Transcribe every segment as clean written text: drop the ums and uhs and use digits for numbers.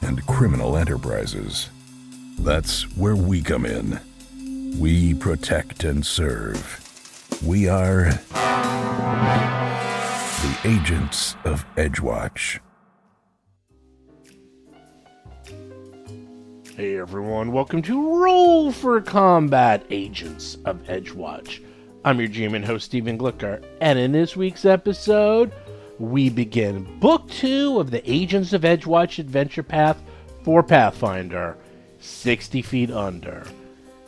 and criminal enterprises. That's where we come in. We protect and serve. We are the agents of Edgewatch. Hey everyone, welcome to Roll for Combat, Agents of Edgewatch. I'm your GM and host, Steven Glicker, and in this week's episode, we begin Book 2 of the Agents of Edgewatch Adventure Path for Pathfinder, 60 Feet Under.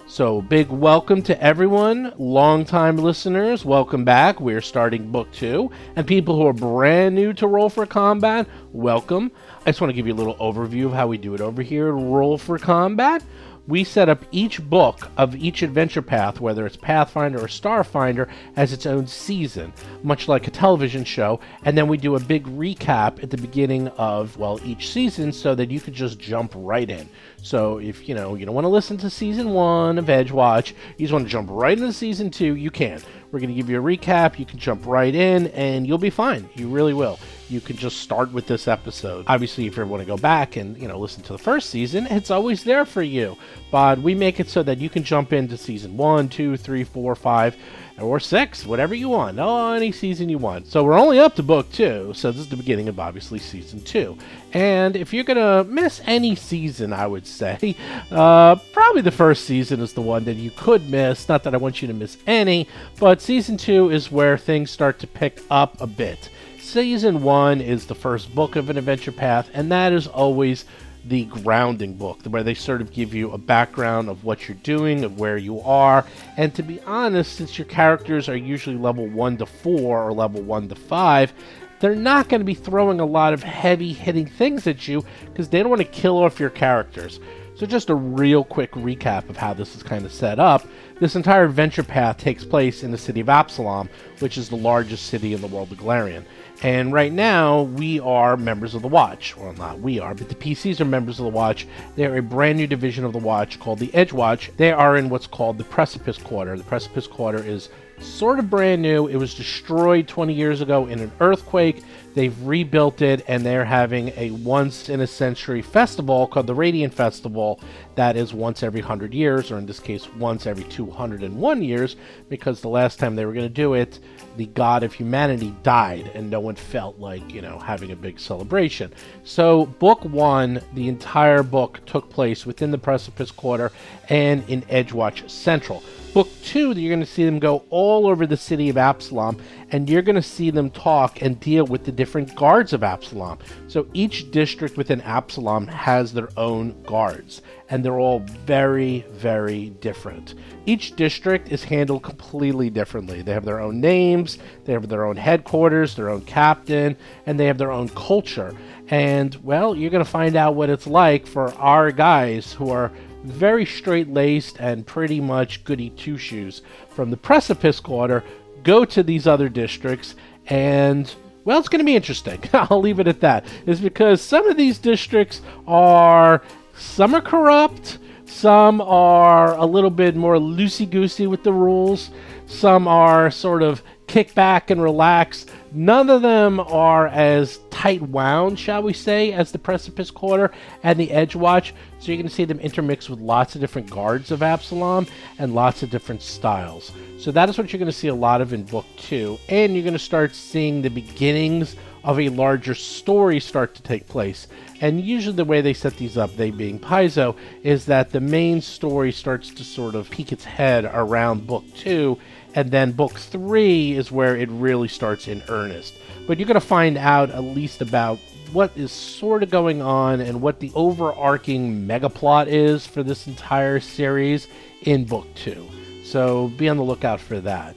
So, big welcome to everyone, long-time listeners, welcome back. We're starting Book 2, and people who are brand new to Roll for Combat, welcome. I just want to give you a little overview of how we do it over here at Roll for Combat. We set up each book of each adventure path, whether it's Pathfinder or Starfinder, as its own season, much like a television show, and then we do a big recap at the beginning of, well, each season so that you could just jump right in. So if, you don't want to listen to Season 1 of Edgewatch, you just want to jump right into Season 2, you can. We're going to give you a recap, you can jump right in, and you'll be fine. You really will. You can just start with this episode. Obviously, if you ever want to go back and, listen to the first season, it's always there for you. But we make it so that you can jump into Season 1, 2, 3, 4, 5, or 6, whatever you want. Oh, any season you want. So we're only up to Book 2, so this is the beginning of, obviously, Season 2. And if you're going to miss any season, I would say, probably the first season is the one that you could miss. Not that I want you to miss any, but Season 2 is where things start to pick up a bit. Season 1 is the first book of an adventure path, and that is always the grounding book, where they sort of give you a background of what you're doing, of where you are, and to be honest, since your characters are usually level 1 to 4 or level 1 to 5, they're not going to be throwing a lot of heavy-hitting things at you because they don't want to kill off your characters. So just a real quick recap of how this is kind of set up. This entire adventure path takes place in the city of Absalom, which is the largest city in the world of Golarion. And right now, we are members of the Watch. Well, not we are, but the PCs are members of the Watch. They're a brand new division of the Watch called the Edgewatch. They are in what's called the Precipice Quarter. The Precipice Quarter is sort of brand new. It was destroyed 20 years ago in an earthquake. They've rebuilt it, and they're having a once-in-a-century festival called the Radiant Festival that is once every 100 years, or in this case, once every 201 years, because the last time they were going to do it, the god of humanity died, and no one felt like, having a big celebration. So Book 1, the entire book, took place within the Precipice Quarter and in Edgewatch Central. Book 2, you're going to see them go all over the city of Absalom, and you're going to see them talk and deal with the different guards of Absalom. So each district within Absalom has their own guards, and they're all very, very different. Each district is handled completely differently. They have their own names, they have their own headquarters, their own captain, and they have their own culture. And, well, you're going to find out what it's like for our guys who are very straight-laced and pretty much goody two-shoes from the Precipice Quarter, go to these other districts, and, well, it's going to be interesting. I'll leave it at that. It's because some of these districts are... some are corrupt, some are a little bit more loosey-goosey with the rules, some are sort of kick back and relax. None of them are as tight wound, shall we say, as the Precipice Quarter and the Edgewatch. So you're going to see them intermix with lots of different guards of Absalom and lots of different styles. So that is what you're going to see a lot of in Book 2. And you're going to start seeing the beginnings of a larger story start to take place. And usually the way they set these up, they being Paizo, is that the main story starts to sort of peek its head around Book 2, and then Book 3 is where it really starts in earnest. But you're going to find out at least about what is sort of going on and what the overarching megaplot is for this entire series in Book 2. So be on the lookout for that.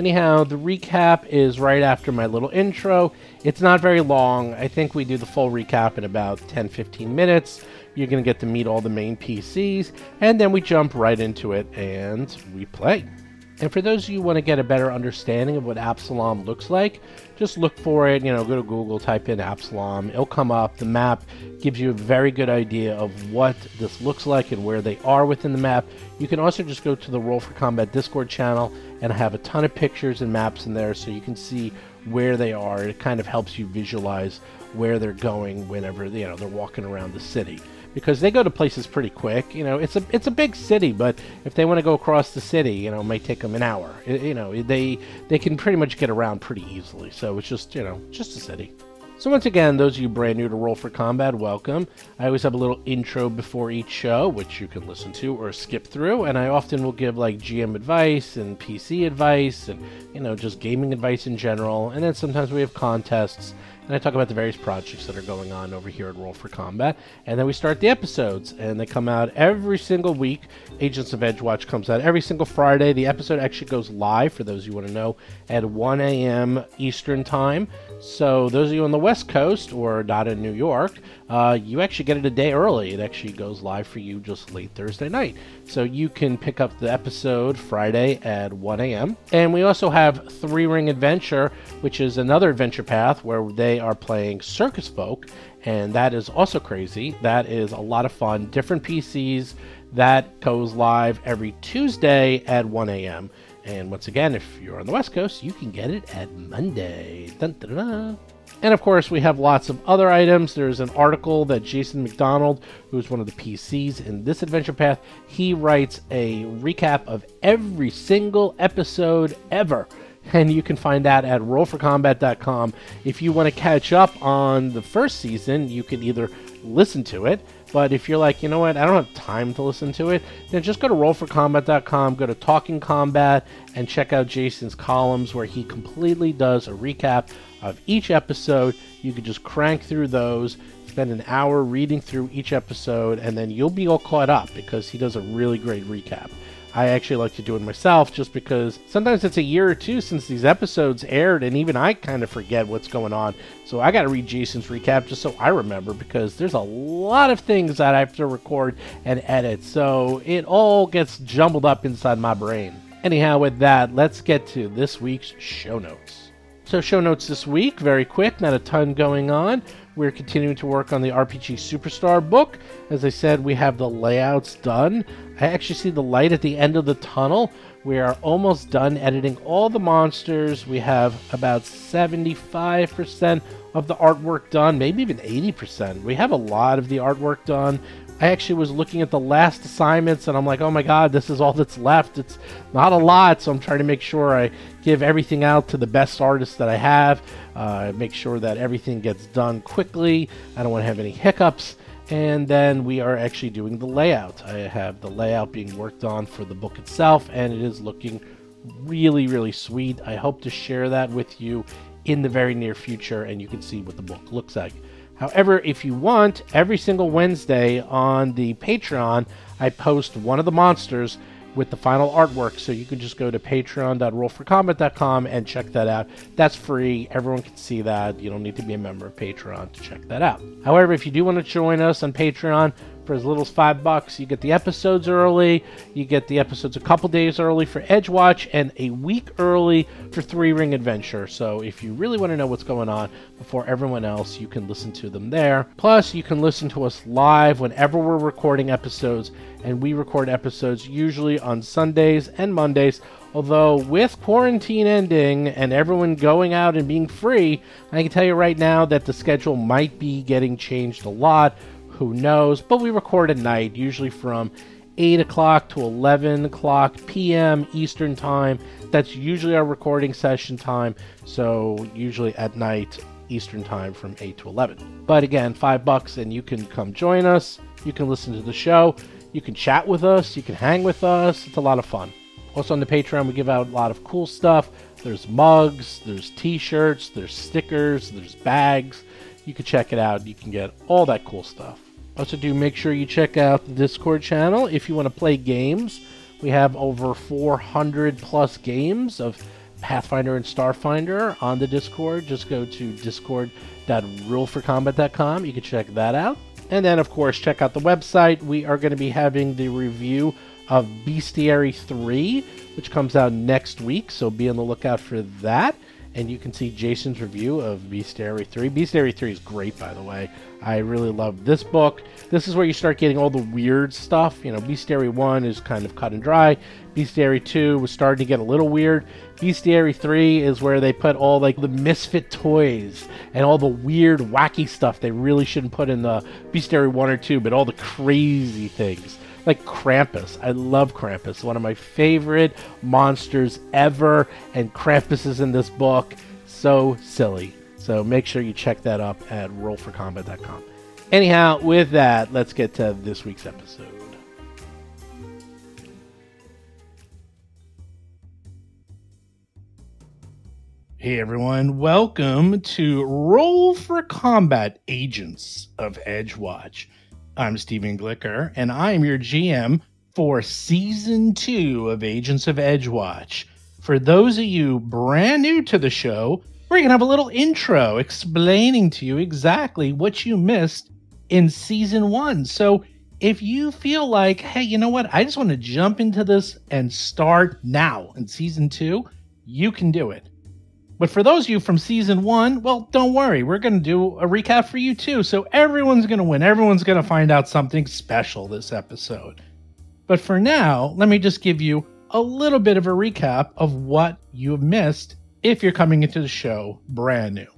Anyhow, the recap is right after my little intro. It's not very long. I think we do the full recap in about 10-15 minutes. You're going to get to meet all the main PCs, and then we jump right into it and we play. And for those of you who want to get a better understanding of what Absalom looks like, just look for it, you know, go to Google, type in Absalom, it'll come up. The map gives you a very good idea of what this looks like and where they are within the map. You can also just go to the Roll for Combat Discord channel, and I have a ton of pictures and maps in there so you can see where they are. It kind of helps you visualize where they're going whenever, you know, they're walking around the city. Because they go to places pretty quick, you know. It's a big city, but if they want to go across the city, you know, it might take them an hour. You know, they can pretty much get around pretty easily. So it's just, you know, just a city. So once again, those of you brand new to Roll for Combat, welcome. I always have a little intro before each show, which you can listen to or skip through. And I often will give like GM advice and PC advice and, you know, just gaming advice in general. And then sometimes we have contests. And I talk about the various projects that are going on over here at Roll for Combat. And then we start the episodes, and they come out every single week. Agents of Edgewatch comes out every single Friday. The episode actually goes live, for those of you who want to know, at 1 a.m. Eastern Time. So those of you on the West Coast or not in New York, you actually get it a day early. It actually goes live for you just late Thursday night. So you can pick up the episode Friday at 1 a.m. And we also have Three Ring Adventure, which is another adventure path where they are playing circus folk, and that is also crazy. That is a lot of fun. Different PCs. That goes live every Tuesday at 1 a.m. And once again, if you're on the West Coast, you can get it at Monday. Dun, dun, dun, dun. And of course, we have lots of other items. There's an article that Jason McDonald, who's one of the PCs in this adventure path, he writes a recap of every single episode ever. And you can find that at rollforcombat.com. If you want to catch up on the first season, you can either listen to it, but if you're like, you know what, I don't have time to listen to it, then just go to rollforcombat.com, go to Talking Combat, and check out Jason's columns where he completely does a recap of each episode. You can just crank through those, spend an hour reading through each episode, and then you'll be all caught up because he does a really great recap. I actually like to do it myself just because sometimes it's a year or two since these episodes aired, and even I kind of forget what's going on. So I got to read Jason's recap just so I remember, because there's a lot of things that I have to record and edit. So it all gets jumbled up inside my brain. Anyhow, with that, let's get to this week's show notes. So show notes this week, very quick, not a ton going on. We're continuing to work on the RPG Superstar book. As I said, we have the layouts done. I actually see the light at the end of the tunnel. We are almost done editing all the monsters. We have about 75% of the artwork done, maybe even 80%. We have a lot of the artwork done. I actually was looking at the last assignments, and I'm like, oh my God, this is all that's left. It's not a lot, so I'm trying to make sure I give everything out to the best artists that I have, make sure that everything gets done quickly. I don't want to have any hiccups. And then we are actually doing the layout. I have the layout being worked on for the book itself, and it is looking really, really sweet. I hope to share that with you in the very near future, and you can see what the book looks like. However, if you want, every single Wednesday on the Patreon, I post one of the monsters with the final artwork. So you can just go to patreon.rollforcombat.com and check that out. That's free. Everyone can see that. You don't need to be a member of Patreon to check that out. However, if you do want to join us on Patreon, for as little as $5, you get the episodes early. You get the episodes a couple days early for Edgewatch and a week early for Three Ring Adventure. So if you really want to know what's going on before everyone else, you can listen to them there. Plus, you can listen to us live whenever we're recording episodes, and we record episodes usually on Sundays and Mondays. Although with quarantine ending and everyone going out and being free, I can tell you right now that the schedule might be getting changed a lot. Who knows? But we record at night, usually from 8 o'clock to 11 o'clock p.m. Eastern Time. That's usually our recording session time. So usually at night, Eastern Time from 8 to 11. But again, $5 and you can come join us. You can listen to the show. You can chat with us. You can hang with us. It's a lot of fun. Also on the Patreon, we give out a lot of cool stuff. There's mugs, there's t-shirts, there's stickers, there's bags. You can check it out. You can get all that cool stuff. Also, do make sure you check out the Discord channel if you want to play games. We have over 400 plus games of Pathfinder and Starfinder on the Discord. Just go to discord.rollforcombat.com. You can check that out. And then, of course, check out the website. We are going to be having the review of Bestiary 3, which comes out next week, so be on the lookout for that. And you can see Jason's review of Bestiary 3. Bestiary 3 is great, by the way. I really love this book. This is where you start getting all the weird stuff. You know, Bestiary 1 is kind of cut and dry. Bestiary 2 was starting to get a little weird. Bestiary 3 is where they put all, like, the misfit toys and all the weird, wacky stuff they really shouldn't put in the Bestiary 1 or 2, but all the crazy things. Like Krampus. I love Krampus. One of my favorite monsters ever. And Krampus is in this book. So silly. So make sure you check that up at rollforcombat.com. Anyhow, with that, let's get to this week's episode. Hey everyone, welcome to Roll for Combat, Agents of Edgewatch. I'm Steven Glicker, and I am your GM for Season 2 of Agents of Edgewatch. For those of you brand new to the show, we're going to have a little intro explaining to you exactly what you missed in Season 1. So if you feel like, hey, you know what? I just want to jump into this and start now in Season 2, you can do it. But for those of you from Season 1, well, don't worry. We're going to do a recap for you, too. So everyone's going to win. Everyone's going to find out something special this episode. But for now, let me just give you a little bit of a recap of what you missed if you're coming into the show brand new.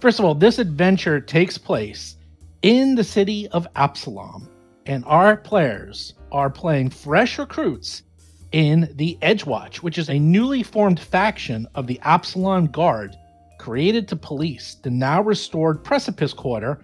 First of all, this adventure takes place in the city of Absalom, and our players are playing fresh recruits in the Edgewatch, which is a newly formed faction of the Absalom Guard created to police the now restored Precipice Quarter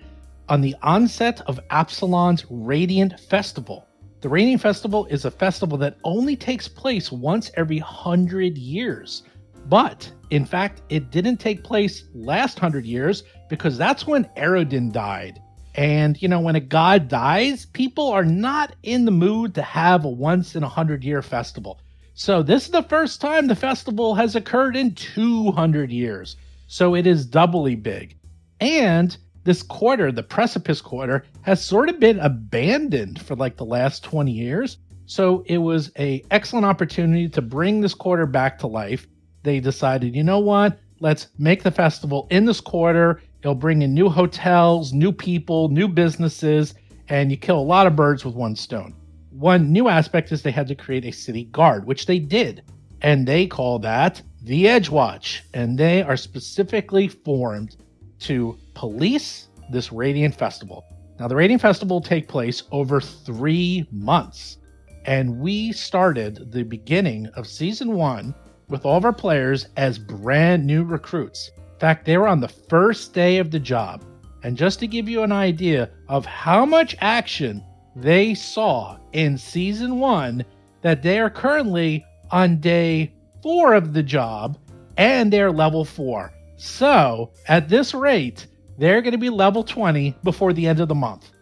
on the onset of Absalom's Radiant Festival. The Radiant Festival is a festival that only takes place once every 100 years. But, in fact, it didn't take place last 100 years because that's when Erodin died. And, you know, when a god dies, people are not in the mood to have a once-in-a-100-year festival. So this is the first time the festival has occurred in 200 years. So it is doubly big. And this quarter, the Precipice Quarter, has sort of been abandoned for like the last 20 years. So it was an excellent opportunity to bring this quarter back to life. They decided, you know what? Let's make the festival in this quarter. It'll bring in new hotels, new people, new businesses, and you kill a lot of birds with one stone. One new aspect is they had to create a city guard, which they did. And they call that the Edgewatch. And they are specifically formed to police this Radiant Festival. Now, the Radiant Festival will take place over 3 months. And we started the beginning of Season 1 with all of our players as brand new recruits. In fact, they were on the first day of the job. And just to give you an idea of how much action they saw in Season 1, that they are currently on day 4 of the job, and they're level 4. So, at this rate, they're going to be level 20 before the end of the month.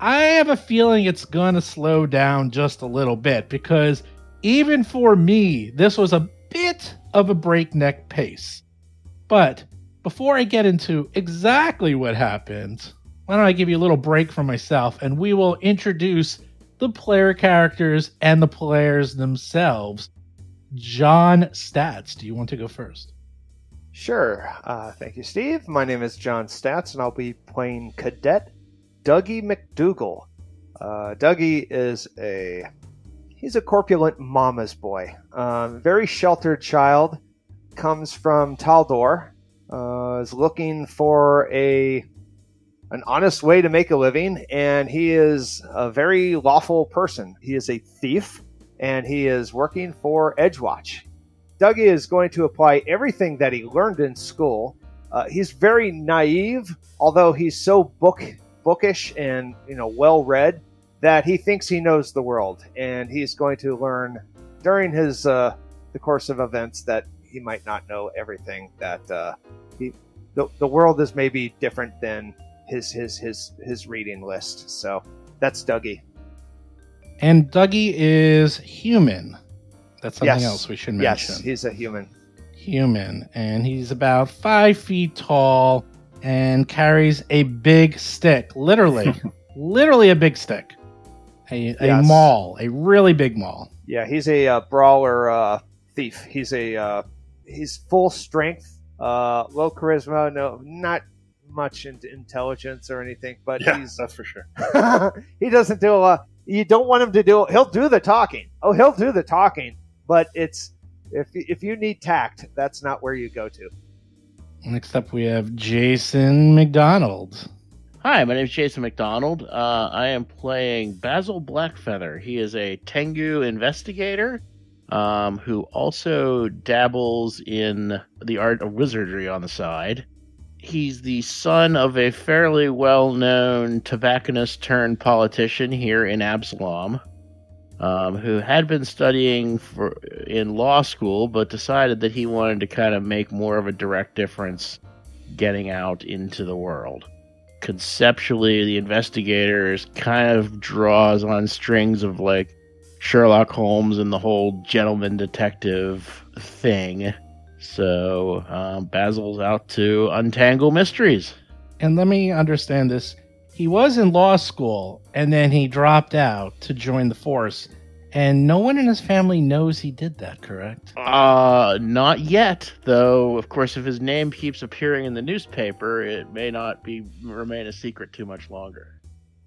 I have a feeling it's going to slow down just a little bit, because even for me, this was a bit of a breakneck pace. But before I get into exactly what happened, why don't I give you a little break from myself, and we will introduce the player characters and the players themselves. John Stats, do you want to go first? Sure. Thank you, Steve. My name is John Stats, and I'll be playing Cadet Dougie McDougal. Dougie is he's a corpulent mama's boy. Very sheltered child. Comes from Taldor, is looking for an honest way to make a living, and he is a very lawful person. He is a thief, and he is working for Edgewatch. Dougie is going to apply everything that he learned in school. He's very naive, although he's so bookish and well-read that he thinks he knows the world, and he's going to learn during his the course of events that he might not know everything, that the world is maybe different than his reading list. So that's Dougie. And Dougie is human. That's something else we should mention. Yes, he's a human. human, and he's about 5 feet tall and carries a big stick, literally a big stick, a maul, a really big maul. Yeah, he's a brawler thief. He's a he's full strength, low charisma, not much into intelligence or anything, but he's that's for sure. He doesn't do a lot. You don't want him to do. He'll do the talking. Oh, he'll do the talking, but it's if you need tact, that's not where you go to. Next up, we have Jason McDonald. Hi, my name is Jason McDonald. I am playing Basil Blackfeather. He is a Tengu investigator who also dabbles in the art of wizardry on the side. He's the son of a fairly well-known tobacconist-turned-politician here in Absalom, who had been studying in law school, but decided that he wanted to kind of make more of a direct difference getting out into the world. Conceptually, the investigators kind of draws on strings of, like, Sherlock Holmes and the whole gentleman detective thing. So Basil's out to untangle mysteries. And let me understand this. He was in law school, and then he dropped out to join the force. And no one in his family knows he did that, correct? Not yet, though, of course, if his name keeps appearing in the newspaper, it may not remain a secret too much longer.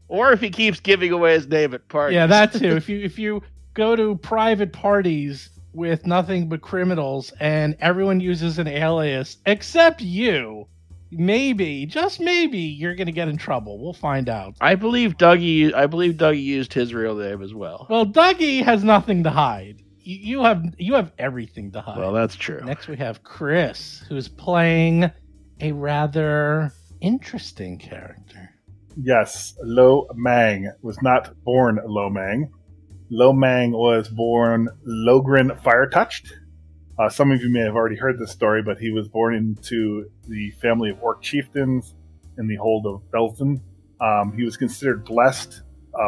Or if he keeps giving away his name at parties. Yeah, that too. If you go to private parties with nothing but criminals, and everyone uses an alias except you, maybe, just maybe, you're going to get in trouble. We'll find out. I believe Dougie used his real name as well. Well, Dougie has nothing to hide. You have everything to hide. Well, that's true. Next, we have Chris, who's playing a rather interesting character. Yes, Lomang was not born Lomang. Lomang was born Logrin Fire-Touched. Some of you may have already heard this story, but he was born into the family of Orc chieftains in the hold of Belzin. He was considered blessed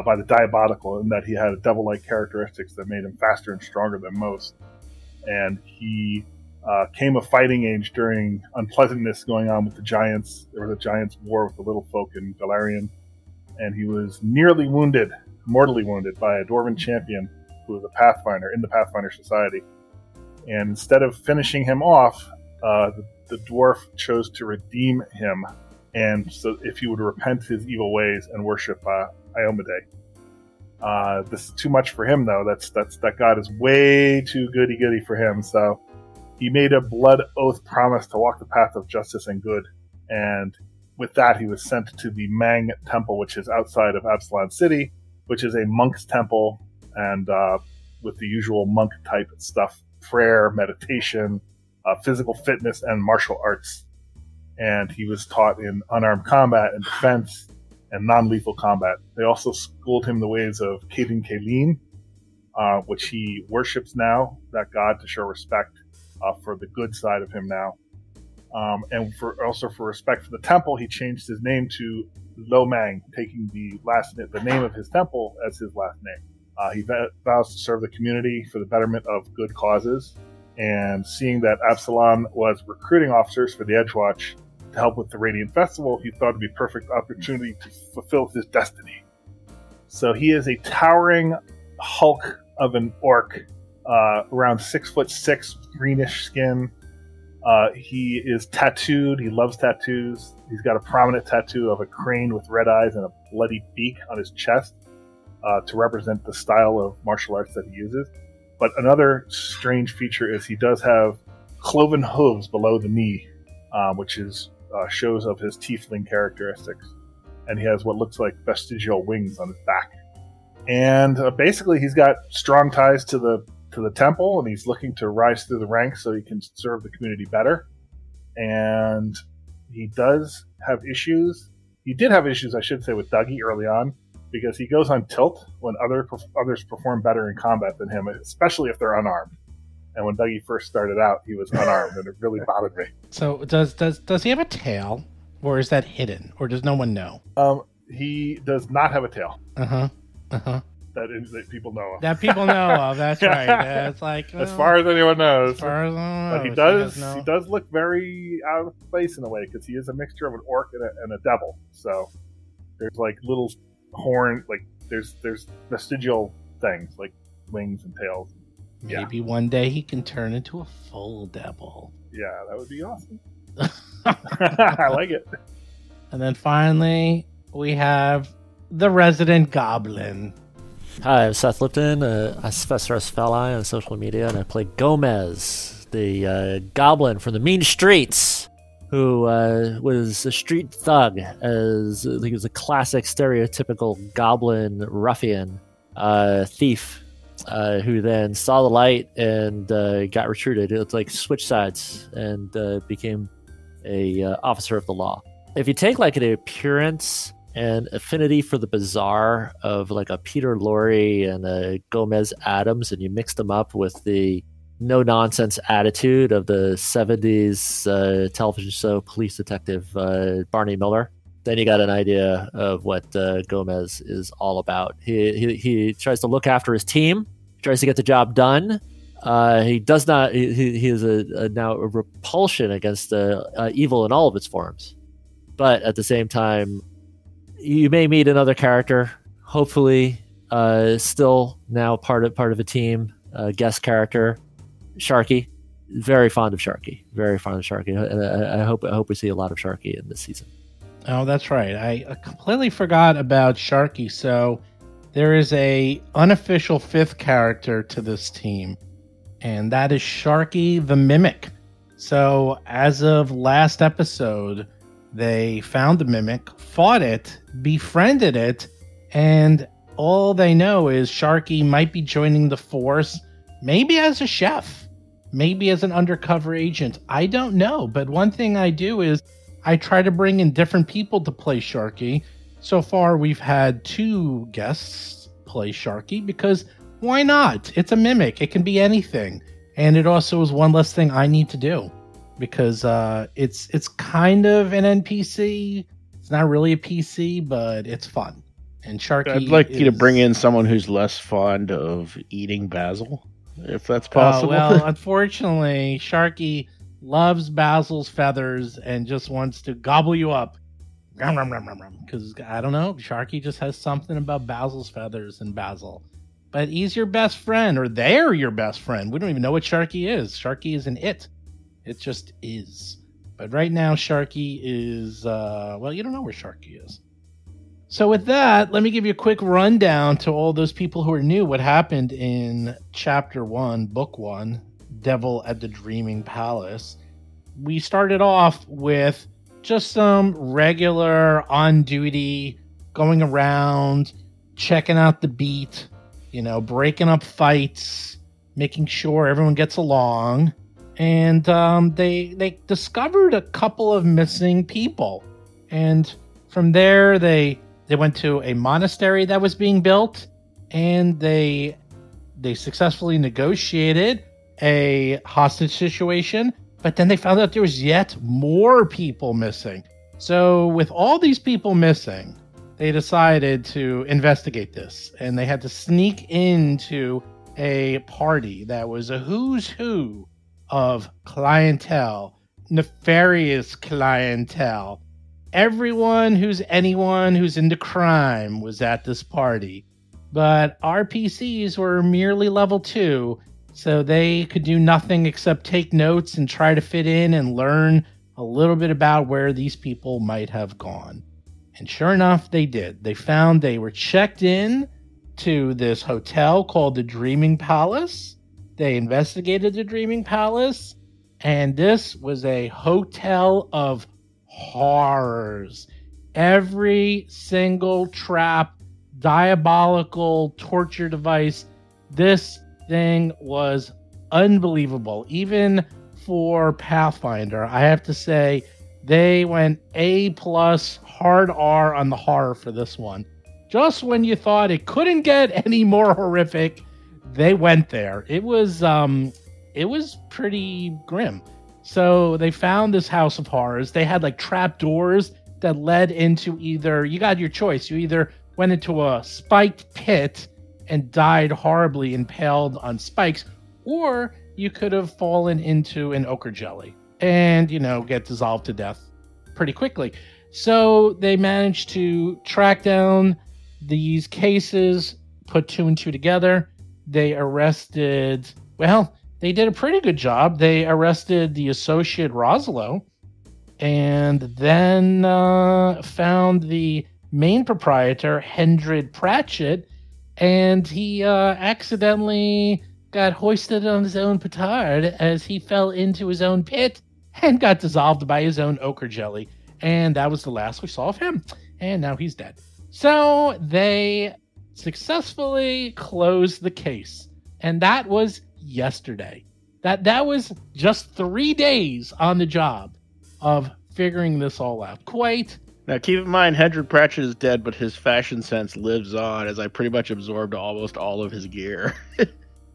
by the Diabolical in that he had devil-like characteristics that made him faster and stronger than most. And he came of fighting age during unpleasantness going on with the giants. There was a giants' war with the little folk in Golarion. And he was mortally wounded by a dwarven champion who was a Pathfinder in the Pathfinder Society. And instead of finishing him off, the dwarf chose to redeem him, and so if he would repent his evil ways and worship Iomade. This is too much for him, though. That god is way too goody-goody for him, so he made a blood oath promise to walk the path of justice and good, and with that he was sent to the Mang Temple, which is outside of Absalom City, which is a monk's temple, and with the usual monk-type stuff, prayer, meditation, physical fitness, and martial arts. And he was taught in unarmed combat and defense and non-lethal combat. They also schooled him the ways of Kaelin Kaelin, which he worships now, that god, to show respect for the good side of him now. And for respect for the temple, he changed his name to Lomang, taking the name of his temple as his last name. He vows to serve the community for the betterment of good causes. And seeing that Absalom was recruiting officers for the Edgewatch to help with the Radiant Festival, he thought it would be a perfect opportunity to fulfill his destiny. So he is a towering hulk of an orc, around 6'6", greenish skin. He is tattooed. He loves tattoos. He's got a prominent tattoo of a crane with red eyes and a bloody beak on his chest to represent the style of martial arts that he uses. But another strange feature is he does have cloven hooves below the knee, which is shows of his tiefling characteristics. And he has what looks like vestigial wings on his back. And basically he's got strong ties to the temple, and he's looking to rise through the ranks so he can serve the community better. And he does have issues. He did have issues, I should say, with Dougie early on, because he goes on tilt when others perform better in combat than him, especially if they're unarmed. And when Dougie first started out, he was unarmed, and it really bothered me. So does he have a tail, or is that hidden, or does no one know? He does not have a tail. Uh-huh. that people know of. That people know of. That's right. It's like as far as anyone knows. As far as anyone knows. But he does look very out of place in a way because he is a mixture of an orc and a devil. So there's like little horn, like there's vestigial things like wings and tails. Maybe one day he can turn into a full devil. Yeah, that would be awesome. I like it. And then finally, we have the resident goblin. Hi, I'm Seth Lipton. I Professor Asfali on social media, and I play Gomez, the goblin from the mean streets, who was a street thug. I think he was a classic, stereotypical goblin ruffian thief. Who then saw the light and got recruited. It like switched sides and became a officer of the law. If you take like an appearance and affinity for the bizarre of like a Peter Lorre and a Gomez Adams, and you mix them up with the no-nonsense attitude of the 70s television show police detective Barney Miller, then you got an idea of what Gomez is all about. He tries to look after his team, tries to get the job done. He does not. He is now a repulsion against evil in all of its forms. But at the same time, you may meet another character. Hopefully, still now part of a team. Guest character, Sharky. Very fond of Sharky. Very fond of Sharky. And I hope we see a lot of Sharky in this season. Oh, that's right. I completely forgot about Sharky. So there is a unofficial fifth character to this team, and that is Sharky the Mimic. So as of last episode, they found the Mimic, fought it, befriended it, and all they know is Sharky might be joining the force, maybe as a chef, maybe as an undercover agent. I don't know. But one thing I do is I try to bring in different people to play Sharky. So far, we've had two guests play Sharky because why not? It's a mimic. It can be anything. And it also is one less thing I need to do because it's kind of an NPC. It's not really a PC, but it's fun. And Sharky I'd like you to bring in someone who's less fond of eating Basil, if that's possible. Well, unfortunately, Sharky loves Basil's feathers and just wants to gobble you up. Because, I don't know, Sharky just has something about Basil's feathers and Basil. But he's your best friend, or they're your best friend. We don't even know what Sharky is. Sharky is an it. It just is. But right now, Sharky is, you don't know where Sharky is. So with that, let me give you a quick rundown to all those people who are new what happened in Chapter 1, Book 1. Devil at the Dreaming Palace. We started off with just some regular on duty going around, checking out the beat, breaking up fights, making sure everyone gets along. And they discovered a couple of missing people. And from there, they went to a monastery that was being built, and they successfully negotiated a hostage situation, but then they found out there was yet more people missing. So with all these people missing, they decided to investigate this, and they had to sneak into a party that was a who's who of clientele, nefarious clientele. Anyone who's into crime was at this party, but our PCs were merely level 2, so they could do nothing except take notes and try to fit in and learn a little bit about where these people might have gone. And sure enough, they did. They found they were checked in to this hotel called the Dreaming Palace. They investigated the Dreaming Palace, and this was a hotel of horrors. Every single trap, diabolical torture device, this thing was unbelievable. Even for Pathfinder, I have to say they went A+, hard R on the horror for this one. Just when you thought it couldn't get any more horrific, they went there. It was pretty grim. So they found this house of horrors. They had like trap doors that led into either, you got your choice. You either went into a spiked pit and died horribly impaled on spikes, or you could have fallen into an ochre jelly and, you know, get dissolved to death pretty quickly. So they managed to track down these cases, put two and two together. They arrested, well, they did a pretty good job. They arrested the associate Roslo, and then found the main proprietor, Hendrik Pratchett, and he accidentally got hoisted on his own petard as he fell into his own pit and got dissolved by his own ochre jelly. And that was the last we saw of him. And now he's dead. So they successfully closed the case. And that was yesterday. That was just 3 days on the job of figuring this all out. Quite. Now, keep in mind, Hendrik Pratchett is dead, but his fashion sense lives on, as I pretty much absorbed almost all of his gear.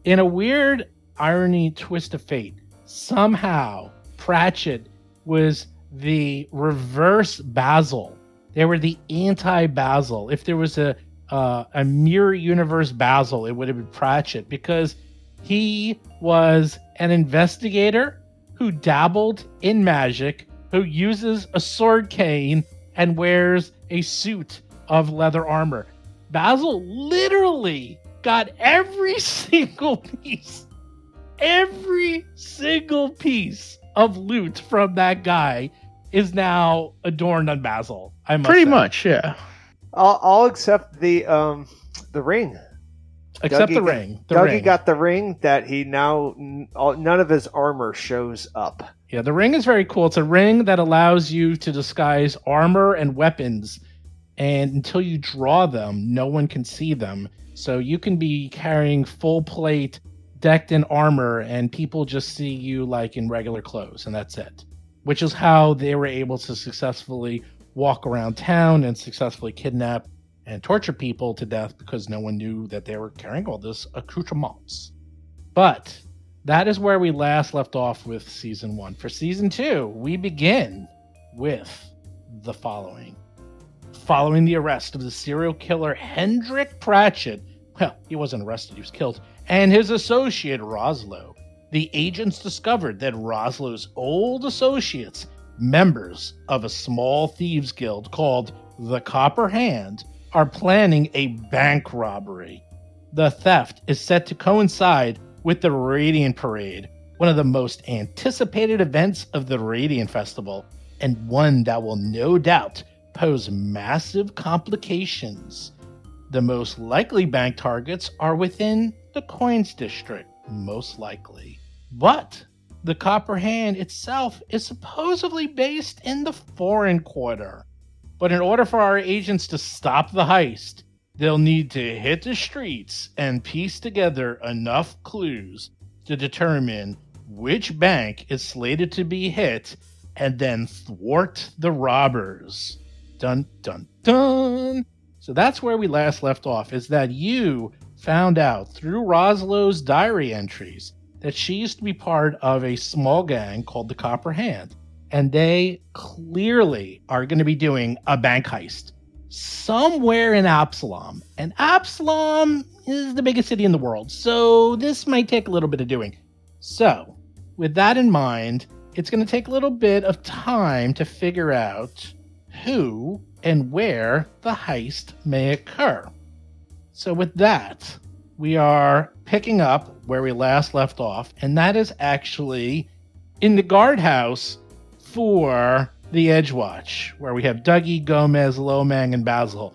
In a weird irony twist of fate, somehow Pratchett was the reverse Basil. They were the anti-Basil. If there was a mirror universe Basil, it would have been Pratchett, because he was an investigator who dabbled in magic, who uses a sword cane and wears a suit of leather armor. Basil literally got every single piece of loot from that guy is now adorned on Basil. I must pretty much, yeah. All except the ring. Except the ring. Dougie got the ring that he now, none of his armor shows up. Yeah, the ring is very cool. It's a ring that allows you to disguise armor and weapons, and until you draw them, no one can see them. So you can be carrying full plate, decked in armor, and people just see you like in regular clothes, and that's it. Which is how they were able to successfully walk around town and successfully kidnap and torture people to death, because no one knew that they were carrying all this accoutrements. But that is where we last left off with season 1. For season 2, we begin with the following. Following the arrest of the serial killer Hendrik Pratchett, well, he wasn't arrested, he was killed, and his associate Roslo, the agents discovered that Roslo's old associates, members of a small thieves guild called the Copper Hand, are planning a bank robbery. The theft is set to coincide with the Radiant Parade, one of the most anticipated events of the Radiant Festival, and one that will no doubt pose massive complications. The most likely bank targets are within the Coins District, most likely. But the Copper Hand itself is supposedly based in the Foreign Quarter. But in order for our agents to stop the heist, they'll need to hit the streets and piece together enough clues to determine which bank is slated to be hit and then thwart the robbers. Dun, dun, dun. So that's where we last left off, is that you found out through Roslo's diary entries that she used to be part of a small gang called the Copper Hand, and they clearly are going to be doing a bank heist somewhere in Absalom. And Absalom is the biggest city in the world, so this might take a little bit of doing. So with that in mind, it's going to take a little bit of time to figure out who and where the heist may occur. So with that, we are picking up where we last left off, and that is actually in the guardhouse for the Edgewatch, where we have Dougie, Gomez, Lomang, and Basil.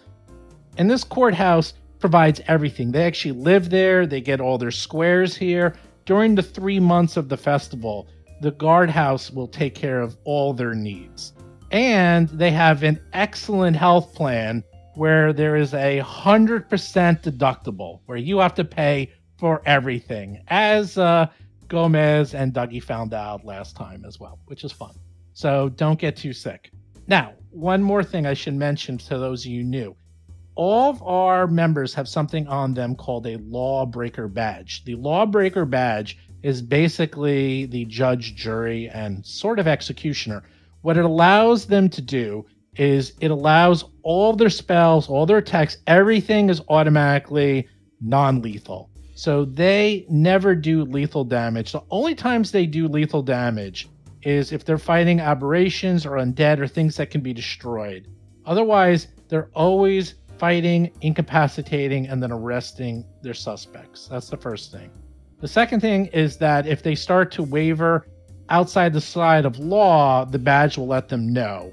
And this courthouse provides everything. They actually live there. They get all their squares here. During the 3 months of the festival, the guardhouse will take care of all their needs. And they have an excellent health plan where there is 100% deductible, where you have to pay for everything, as Gomez and Dougie found out last time as well, which is fun. So don't get too sick. Now, one more thing I should mention to those of you new. All of our members have something on them called a Lawbreaker Badge. The Lawbreaker Badge is basically the judge, jury, and sort of executioner. What it allows them to do is it allows all their spells, all their attacks, everything is automatically non-lethal. So they never do lethal damage. The only times they do lethal damage is if they're fighting aberrations or undead or things that can be destroyed. Otherwise, they're always fighting, incapacitating, and then arresting their suspects. That's the first thing. The second thing is that if they start to waver outside the side of law, the badge will let them know.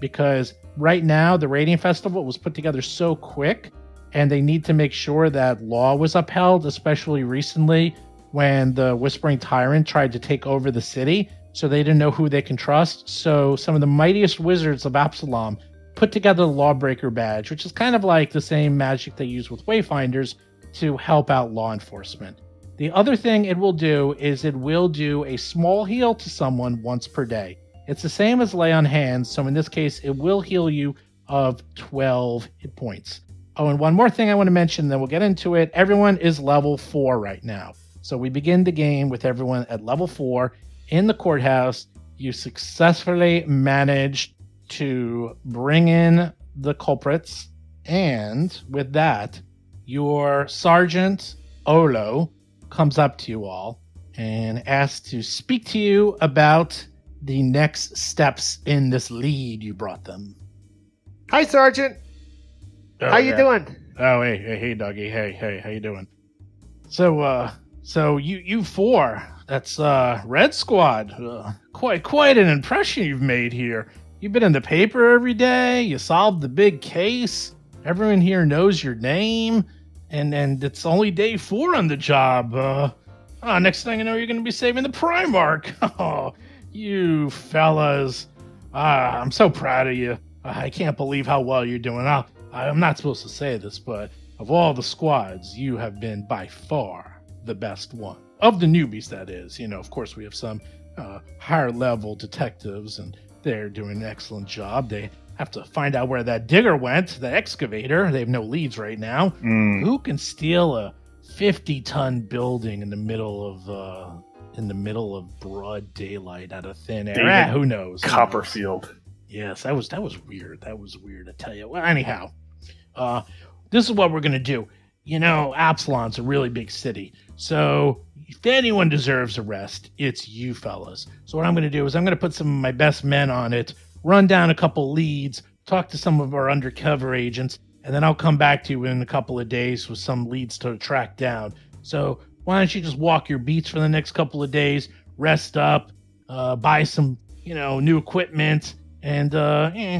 Because right now, the Radiant Festival was put together so quick, and they need to make sure that law was upheld, especially recently when the Whispering Tyrant tried to take over the city, so they didn't know who they can trust. So some of the mightiest wizards of Absalom put together the Lawbreaker Badge, which is kind of like the same magic they use with Wayfinders to help out law enforcement. The other thing it will do is it will do a small heal to someone once per day. It's the same as Lay on Hands, so in this case, it will heal you of 12 hit points. Oh, and one more thing I want to mention, then we'll get into it. Everyone is level 4 right now. So we begin the game with everyone at level 4 in the courthouse. You successfully managed to bring in the culprits. And with that, your Sergeant Olo comes up to you all and asks to speak to you about the next steps in this lead you brought them. Hi, Sergeant. Oh, how you doing? Oh, hey, Dougie. Hey, how you doing? So you four, that's Red Squad. Quite an impression you've made here. You've been in the paper every day. You solved the big case. Everyone here knows your name. And it's only day 4 on the job. Next thing I know, you're going to be saving the Primarch. Oh, you fellas. I'm so proud of you. I can't believe how well you're doing. I'm not supposed to say this, but of all the squads, you have been by far the best one. Of the newbies, that is. You know, of course, we have some higher-level detectives, and they're doing an excellent job. They have to find out where that digger went, the excavator. They have no leads right now. Who can steal a 50-ton building in the middle of broad daylight out of thin air? Who knows? Copperfield. Yes, that was weird. That was weird, I tell you. Well, anyhow, this is what we're going to do. You know, Absalom's a really big city. So if anyone deserves a rest, it's you fellas. So what I'm going to do is I'm going to put some of my best men on it, run down a couple leads, talk to some of our undercover agents, and then I'll come back to you in a couple of days with some leads to track down. So why don't you just walk your beats for the next couple of days, rest up, buy some, new equipment, and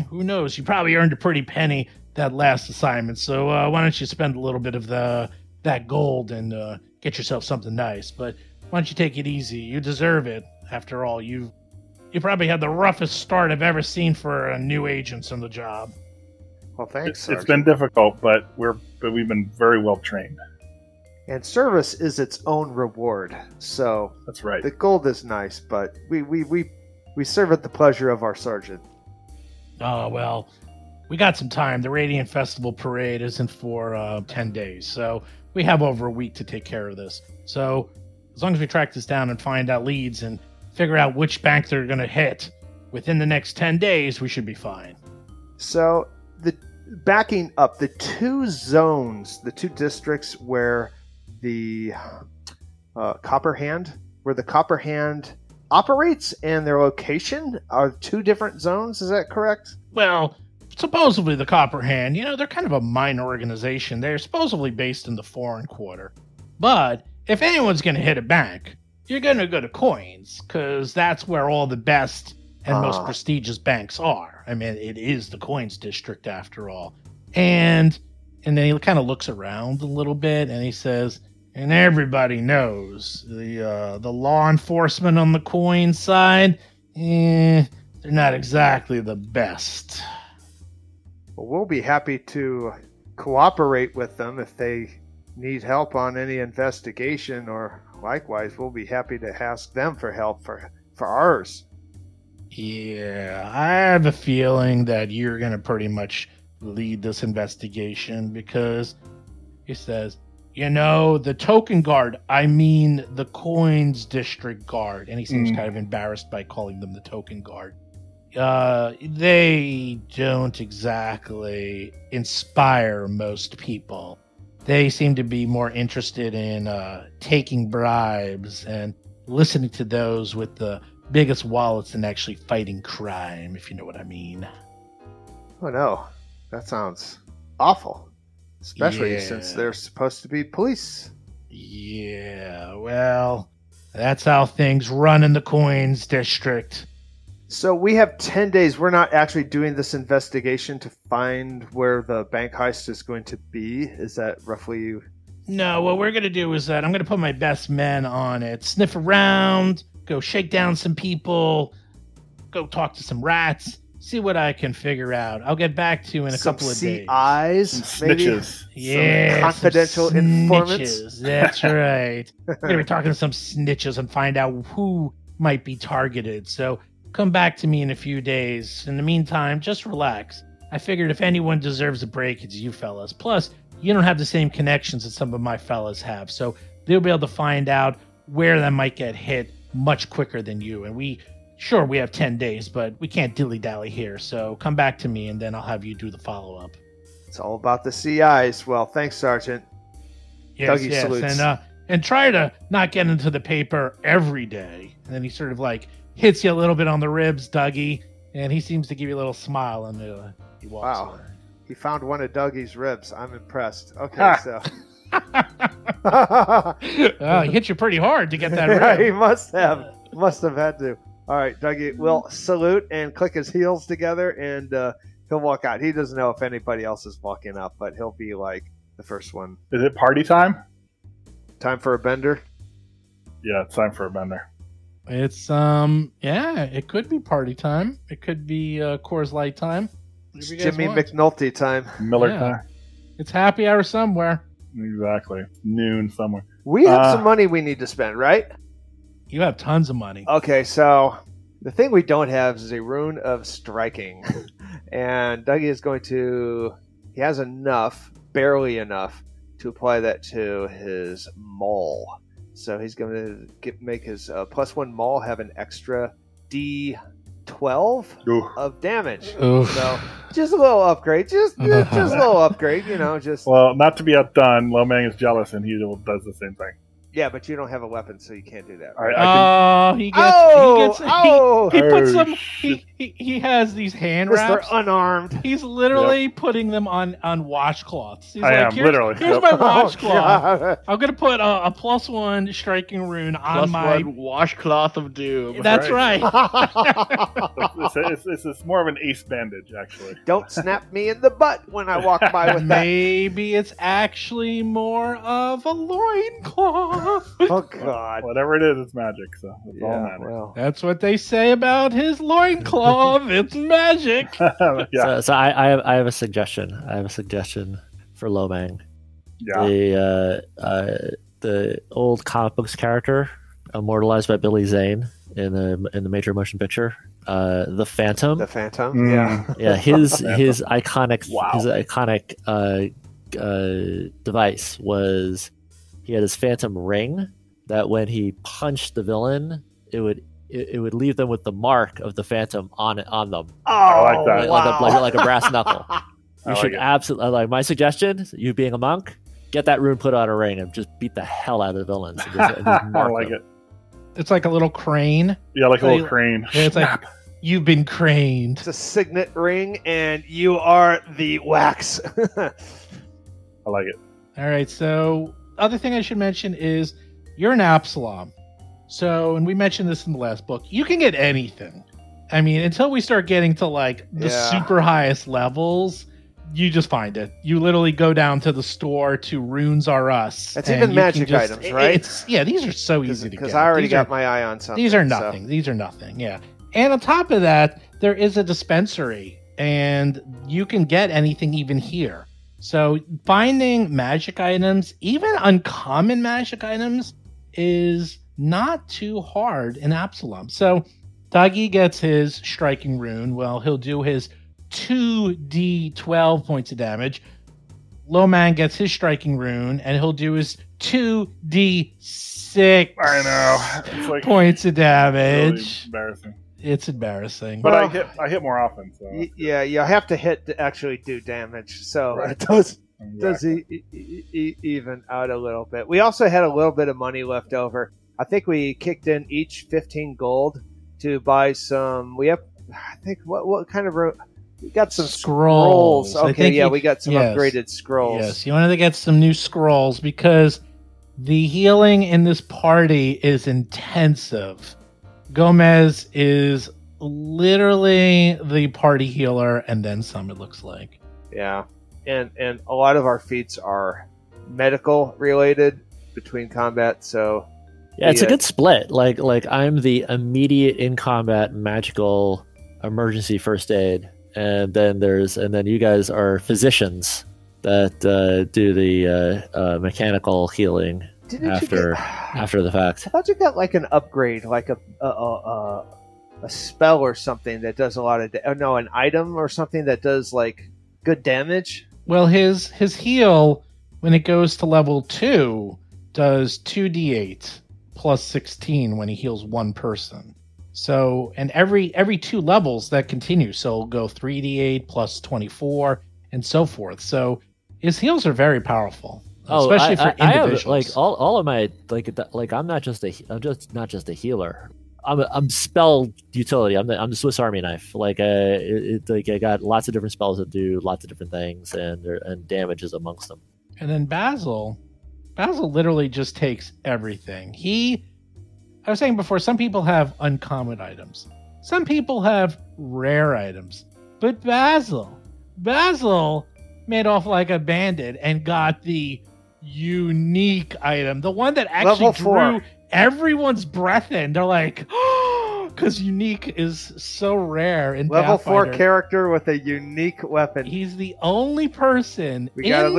who knows, you probably earned a pretty penny that last assignment, so why don't you spend a little bit of that gold and get yourself something nice. But why don't you take it easy? You deserve it. After all, you probably had the roughest start I've ever seen for new agents on the job. Well, thanks, Sergeant. It's been difficult, but we've been very well trained, and service is its own reward. So that's right. The gold is nice, but we serve at the pleasure of our sergeant. Oh, well, we got some time. The Radiant Festival parade isn't for 10 days, so we have over a week to take care of this. So as long as we track this down and find out leads and figure out which bank they're going to hit within the next 10 days, we should be fine. So backing up, the two districts where the Copper Hand operates and their location are two different zones, is that correct? Well, supposedly the Copper Hand, they're kind of a minor organization. They're supposedly based in the Foreign Quarter. But if anyone's going to hit a bank, you're going to go to Coins, because that's where all the best and most prestigious banks are. I mean, it is the Coins District after all. And then he kind of looks around a little bit and he says, and everybody knows the law enforcement on the coin side, they're not exactly the best. Well, we'll be happy to cooperate with them if they need help on any investigation, or likewise, we'll be happy to ask them for help for ours. Yeah, I have a feeling that you're going to pretty much lead this investigation, because he says, the Token Guard, I mean the Coins District Guard. And he seems kind of embarrassed by calling them the Token Guard. They don't exactly inspire most people. They seem to be more interested in taking bribes and listening to those with the biggest wallets than actually fighting crime, if you know what I mean. Oh no, that sounds awful. Especially since they're supposed to be police. Yeah, well, that's how things run in the Coins District. So we have 10 days. We're not actually doing this investigation to find where the bank heist is going to be. Is that roughly? No, what we're going to do is that I'm going to put my best men on it. Sniff around, go shake down some people, go talk to some rats, see what I can figure out. I'll get back to you in a couple of days. CIs, maybe? Snitches. Yeah. Confidential informants. That's right. We're going to be talking to some snitches and find out who might be targeted. So come back to me in a few days. In the meantime, just relax. I figured if anyone deserves a break, it's you fellas. Plus, you don't have the same connections that some of my fellas have, so they'll be able to find out where they might get hit much quicker than you. And we have 10 days, but we can't dilly-dally here, so come back to me, and then I'll have you do the follow-up. It's all about the CIs. Well, thanks, Sergeant. Yes, Dougie salutes. And try to not get into the paper every day. And then he sort of like hits you a little bit on the ribs, Dougie, and he seems to give you a little smile, and he walks away. He found one of Dougie's ribs. I'm impressed. Okay, so. He hit you pretty hard to get that rib. Yeah, he must have. Must have had to. All right, Dougie will salute and click his heels together, and he'll walk out. He doesn't know if anybody else is walking up, but he'll be like the first one. Is it party time? Time for a bender? Yeah, it's time for a bender. It's, it could be party time. It could be Coors Light time. It's Jimmy McNulty time. Miller time. It's happy hour somewhere. Exactly. Noon somewhere. We have some money we need to spend, right? You have tons of money. Okay, so the thing we don't have is a rune of striking. And Dougie is going to... He has enough, barely enough, to apply that to his maul. So he's going to make his +1 maul have an extra D12 of damage. Oof. So just a little upgrade. Just a little upgrade, just... Well, not to be outdone, Lomang is jealous and he does the same thing. Yeah, but you don't have a weapon, so you can't do that. Right? He has these hand wraps. They're unarmed. He's literally putting them on washcloths. He's literally. Here's my washcloth. God. I'm going to put a +1 striking rune on my washcloth of doom. That's right. It's more of an ace bandage, actually. Don't snap me in the butt when I walk by with that. Maybe it's actually more of a loincloth. Oh, God. Whatever it is, it's magic. So it's all magic. Well. That's what they say about his loincloth. It's magic. So I have a suggestion. For Lomang. Yeah. The old comic books character immortalized by Billy Zane in the major motion picture. The Phantom. Yeah. His iconic device was... He had his phantom ring that when he punched the villain, it would leave them with the mark of the phantom on them. Oh, I like that! Like a brass knuckle. You should absolutely like my suggestion. You being a monk, get that rune put on a ring and just beat the hell out of the villains. And just mark them. It's like a little crane. Yeah, like a little crane. It's like you've been craned. It's a signet ring, and you are the wax. I like it. All right, so. Other thing I should mention is you're an Absalom. So, and we mentioned this in the last book, you can get anything. I mean, until we start getting to like the super highest levels, you just find it. You literally go down to the store to Runes R Us. That's even magic items, right? These are so easy to get. Because I already got my eye on something. These are nothing. Yeah. And on top of that, there is a dispensary and you can get anything even here. So finding magic items, even uncommon magic items, is not too hard in Absalom. So Dougie gets his striking rune. Well, he'll do his 2d12 points of damage. Lomang gets his striking rune, and he'll do his 2d6 points of damage. Really embarrassing. It's embarrassing. But well, I hit more often. So. Yeah, you have to hit to actually do damage. So it does does even out a little bit. We also had a little bit of money left over. I think we kicked in each 15 gold to buy some. We have, I think, what kind of we got some scrolls. Okay, yeah, we got some upgraded scrolls. Yes, you wanted to get some new scrolls because the healing in this party is intensive. Gomez is literally the party healer, and then some, it looks like. Yeah, and a lot of our feats are medical related between combat, so... Yeah, it's a good split. Like I'm the immediate in-combat magical emergency first aid, and then you guys are physicians that do the mechanical healing. Didn't after the fact. I thought you got like an upgrade, like a spell or something that does a lot of an item or something that does like good damage. Well, his heal, when it goes to level 2, does 2d8 plus 16 when he heals one person. So, and every 2 levels that continues, so it'll go 3d8 plus 24 and so forth. So his heals are very powerful. Oh, especially for individuals. I have, like all of my like I'm not just a healer. I'm spell utility. I'm the Swiss Army knife. Like I got lots of different spells that do lots of different things, and damage is amongst them. And then Basil literally just takes everything. I was saying before, some people have uncommon items, some people have rare items, but Basil made off like a bandit and got the unique item, the one that actually drew everyone's breath in. They're like, oh, because unique is so rare in level Pathfinder. 4 character with a unique weapon. He's the only person the world.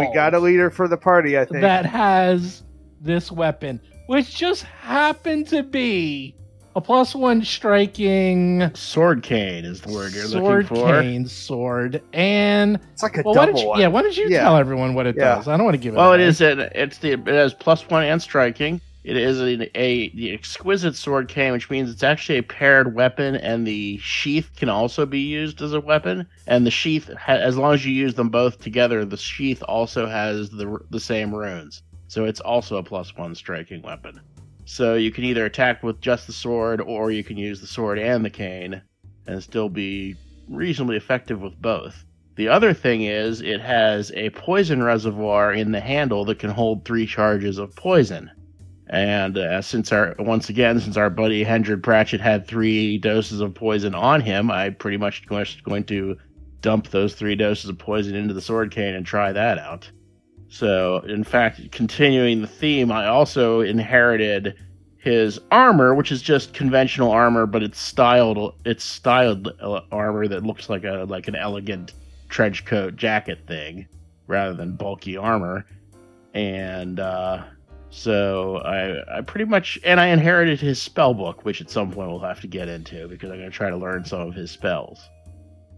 We got a leader for the party, I think, that has this weapon, which just happened to be a +1 striking sword cane is the word you're looking for. Sword cane. And it's like a double one. Yeah, why don't you tell everyone what it does? I don't want to give it away. Well, it has +1 and striking. It is the exquisite sword cane, which means it's actually a paired weapon, and the sheath can also be used as a weapon. And the sheath, as long as you use them both together, the sheath also has the same runes. So it's also a +1 striking weapon. So you can either attack with just the sword, or you can use the sword and the cane and still be reasonably effective with both. The other thing is it has a poison reservoir in the handle that can hold 3 charges of poison. And since our buddy Hendrik Pratchett had 3 doses of poison on him, I pretty much going to dump those 3 doses of poison into the sword cane and try that out. So, in fact, continuing the theme, I also inherited his armor, which is just conventional armor, but it's styled armor that looks like an elegant trench coat jacket thing rather than bulky armor. And so I pretty much, and I inherited his spell book, which at some point we'll have to get into because I'm going to try to learn some of his spells.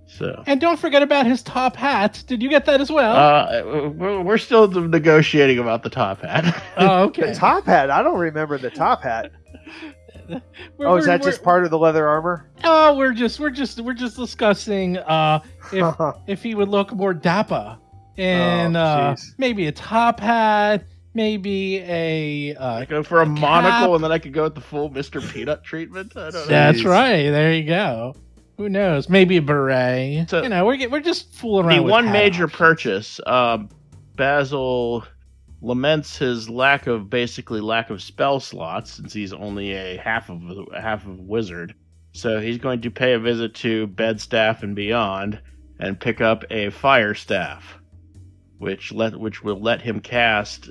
So. And don't forget about his top hat. Did you get that as well? We're still negotiating about the top hat. Oh, okay. The top hat? I don't remember the top hat. Is that just part of the leather armor? Oh, we're just discussing if he would look more dapper in maybe a top hat. Maybe a... I go for a monocle cap. And then I could go with the full Mr. Peanut treatment. I don't know. That's right. There you go. Who knows? Maybe a beret. So, we're just fooling around. The one major purchase, Basil laments his lack of spell slots, since he's only a half of a wizard. So he's going to pay a visit to Bedstaff and Beyond and pick up a fire staff, which will let him cast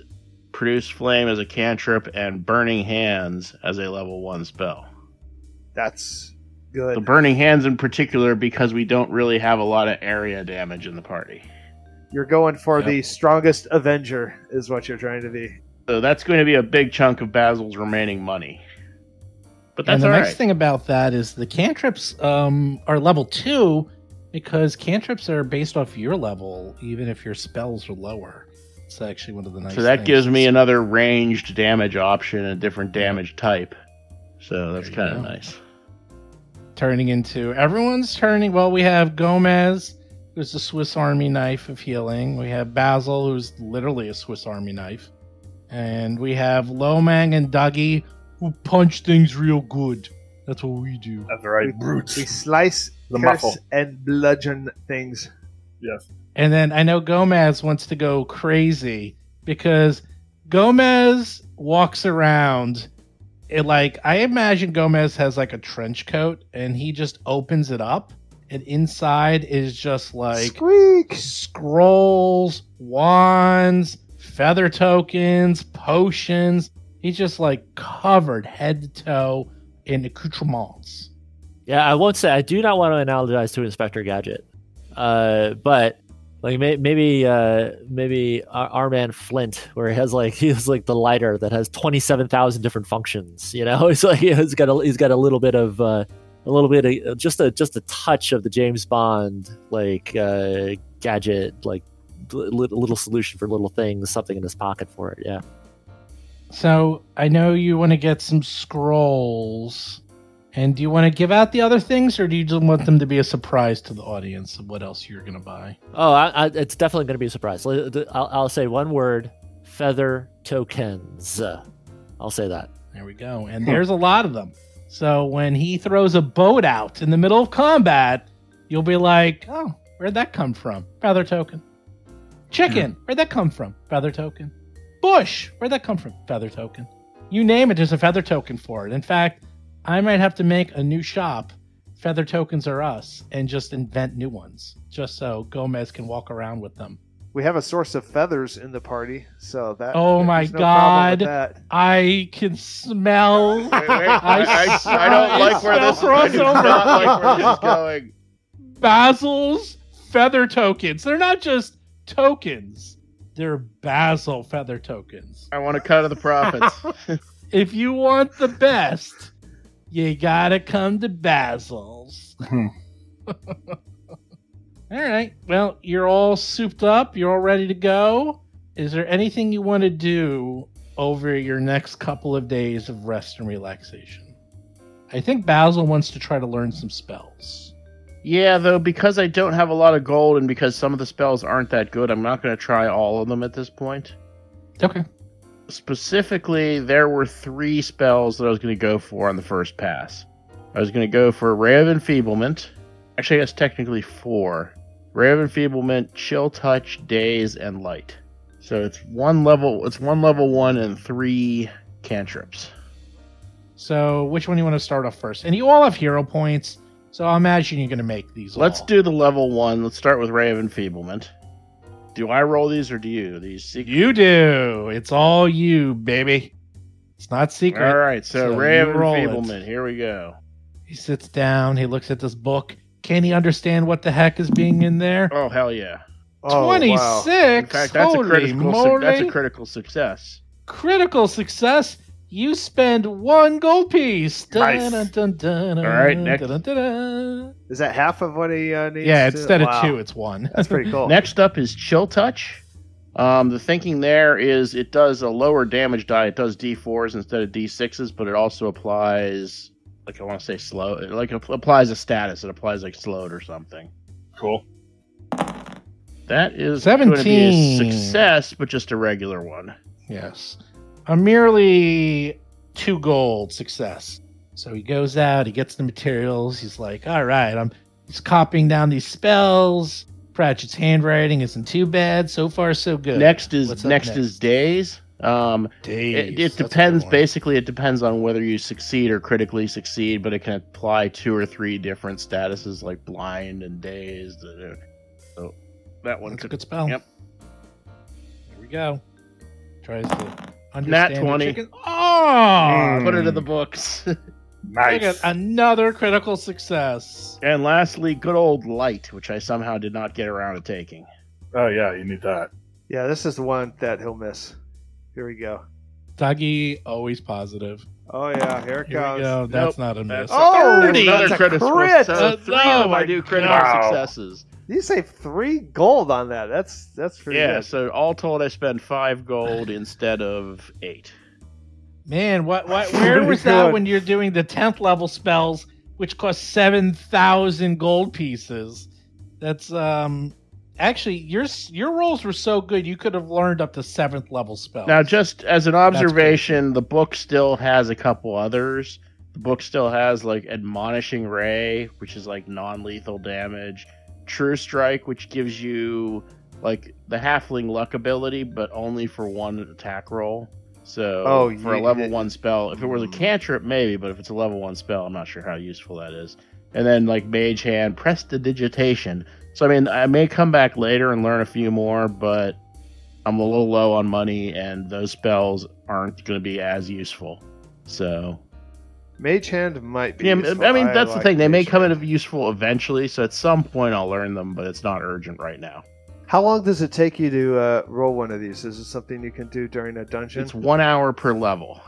Produce Flame as a cantrip and Burning Hands as a level 1 spell. That's good. The Burning Hands in particular, because we don't really have a lot of area damage in the party. You're going for the strongest Avenger, is what you're trying to be. So that's going to be a big chunk of Basil's remaining money. But that's all right. And the next thing about that is the cantrips are level 2, because cantrips are based off your level, even if your spells are lower. It's actually one of the nice things. So that gives me another ranged damage option, a different damage type. So that's kind of nice. Turning into everyone's turning. Well, we have Gomez who's the Swiss Army knife of healing. We have Basil, who's literally a Swiss Army knife. And we have Lomang and Dougie, who punch things real good. That's what we do. That's right. Brutes. We slice, curse, and bludgeon things. Yes. And then I know Gomez wants to go crazy because Gomez walks around. I imagine Gomez has like a trench coat and he just opens it up and inside is just like scrolls, wands, feather tokens, potions. He's just like covered head to toe in accoutrements. Yeah, I won't say I do not want to analogize to Inspector Gadget. But like maybe our man Flint, where he has the lighter that has 27,000 different functions. You know, it's like he's got a little bit of just a touch of the James Bond gadget, little solution for little things, something in his pocket for it. Yeah. So I know you want to get some scrolls. And do you want to give out the other things, or do you just want them to be a surprise to the audience of what else you're going to buy? Oh, it's definitely going to be a surprise. I'll say one word, feather tokens. I'll say that. There we go. And there's a lot of them. So when he throws a boat out in the middle of combat, you'll be like, oh, where'd that come from? Feather token. Chicken, where'd that come from? Feather token. Bush, where'd that come from? Feather token. You name it, there's a feather token for it. In fact, I might have to make a new shop, Feather Tokens Are Us, and just invent new ones, just so Gomez can walk around with them. We have a source of feathers in the party, so that... Oh, my God. That. I can smell... Wait. I don't like where this is going. I do not like where this is going. Basil's feather tokens. They're not just tokens. They're Basil feather tokens. I want a cut of the profits. If you want the best... You gotta come to Basil's. All right. Well, you're all souped up. You're all ready to go. Is there anything you want to do over your next couple of days of rest and relaxation? I think Basil wants to try to learn some spells. Yeah, though, because I don't have a lot of gold and because some of the spells aren't that good, I'm not going to try all of them at this point. Okay. Specifically, there were three spells that I was going to go for on the first pass. I was going to go for Ray of Enfeeblement. Actually, I guess technically four. Ray of Enfeeblement, Chill Touch, Daze, and Light. So it's one level one and three cantrips. So which one do you want to start off first? And you all have hero points, so I imagine you're going to make these. Let's do the level one. Let's start with Ray of Enfeeblement. Do I roll these or do you? These secret? You do. It's all you, baby. It's not secret. All right, so Ray of Enfeeblement. Here we go. He sits down. He looks at this book. Can he understand what the heck is being in there? Oh, hell yeah. 26? Oh, wow. In fact, that's a critical success. Critical success? You spend one gold piece. Nice. Dun, dun, dun, dun, all right, next. Dun, dun, dun, dun. Is that half of what he needs? Yeah, instead of two, it's one. That's pretty cool. Next up is Chill Touch. The thinking there is it does a lower damage die. It does D4s instead of D6s, but it also applies, slow. It applies a status. It applies slowed or something. Cool. That is 17. Going to be a success, but just a regular one. Yes. A merely 2 gold success. So he goes out, he gets the materials, he's like, all right, he's copying down these spells. Pratchett's handwriting isn't too bad. So far, so good. Next is Days. It depends, basically, it depends on whether you succeed or critically succeed, but it can apply 2 or 3 different statuses, like blind and dazed. So that one's a good spell. Yep. There we go. Tries to... Nat 20. Put it in the books. Nice. Another critical success. And lastly, good old Light, which I somehow did not get around to taking. Oh, yeah, you need that. Yeah, this is the one that he'll miss. Here we go. Dougie, always positive. Oh, yeah, here comes. We go. That's not a miss. Oh, 30. Another critical success. Three critical successes. You save 3 gold on that. That's pretty good. Yeah, so all told, I spent 5 gold instead of 8. Man, what? Where was that when you're doing the 10th level spells, which cost 7,000 gold pieces? That's actually your rolls were so good you could have learned up to 7th level spells. Now, just as an observation, the book still has a couple others. The book still has like Admonishing Ray, which is like non-lethal damage. True Strike, which gives you like the halfling luck ability, but only for one attack roll. So for a level 1 spell, if it was a cantrip, maybe, but if it's a level 1 spell, I'm not sure how useful that is. And then like Mage Hand, Prestidigitation. So I mean, I may come back later and learn a few more, but I'm a little low on money, and those spells aren't going to be as useful. So Mage Hand might be useful. I mean, that's the thing. They may come in useful eventually, so at some point I'll learn them, but it's not urgent right now. How long does it take you to roll one of these? Is it something you can do during a dungeon? It's 1 hour per level.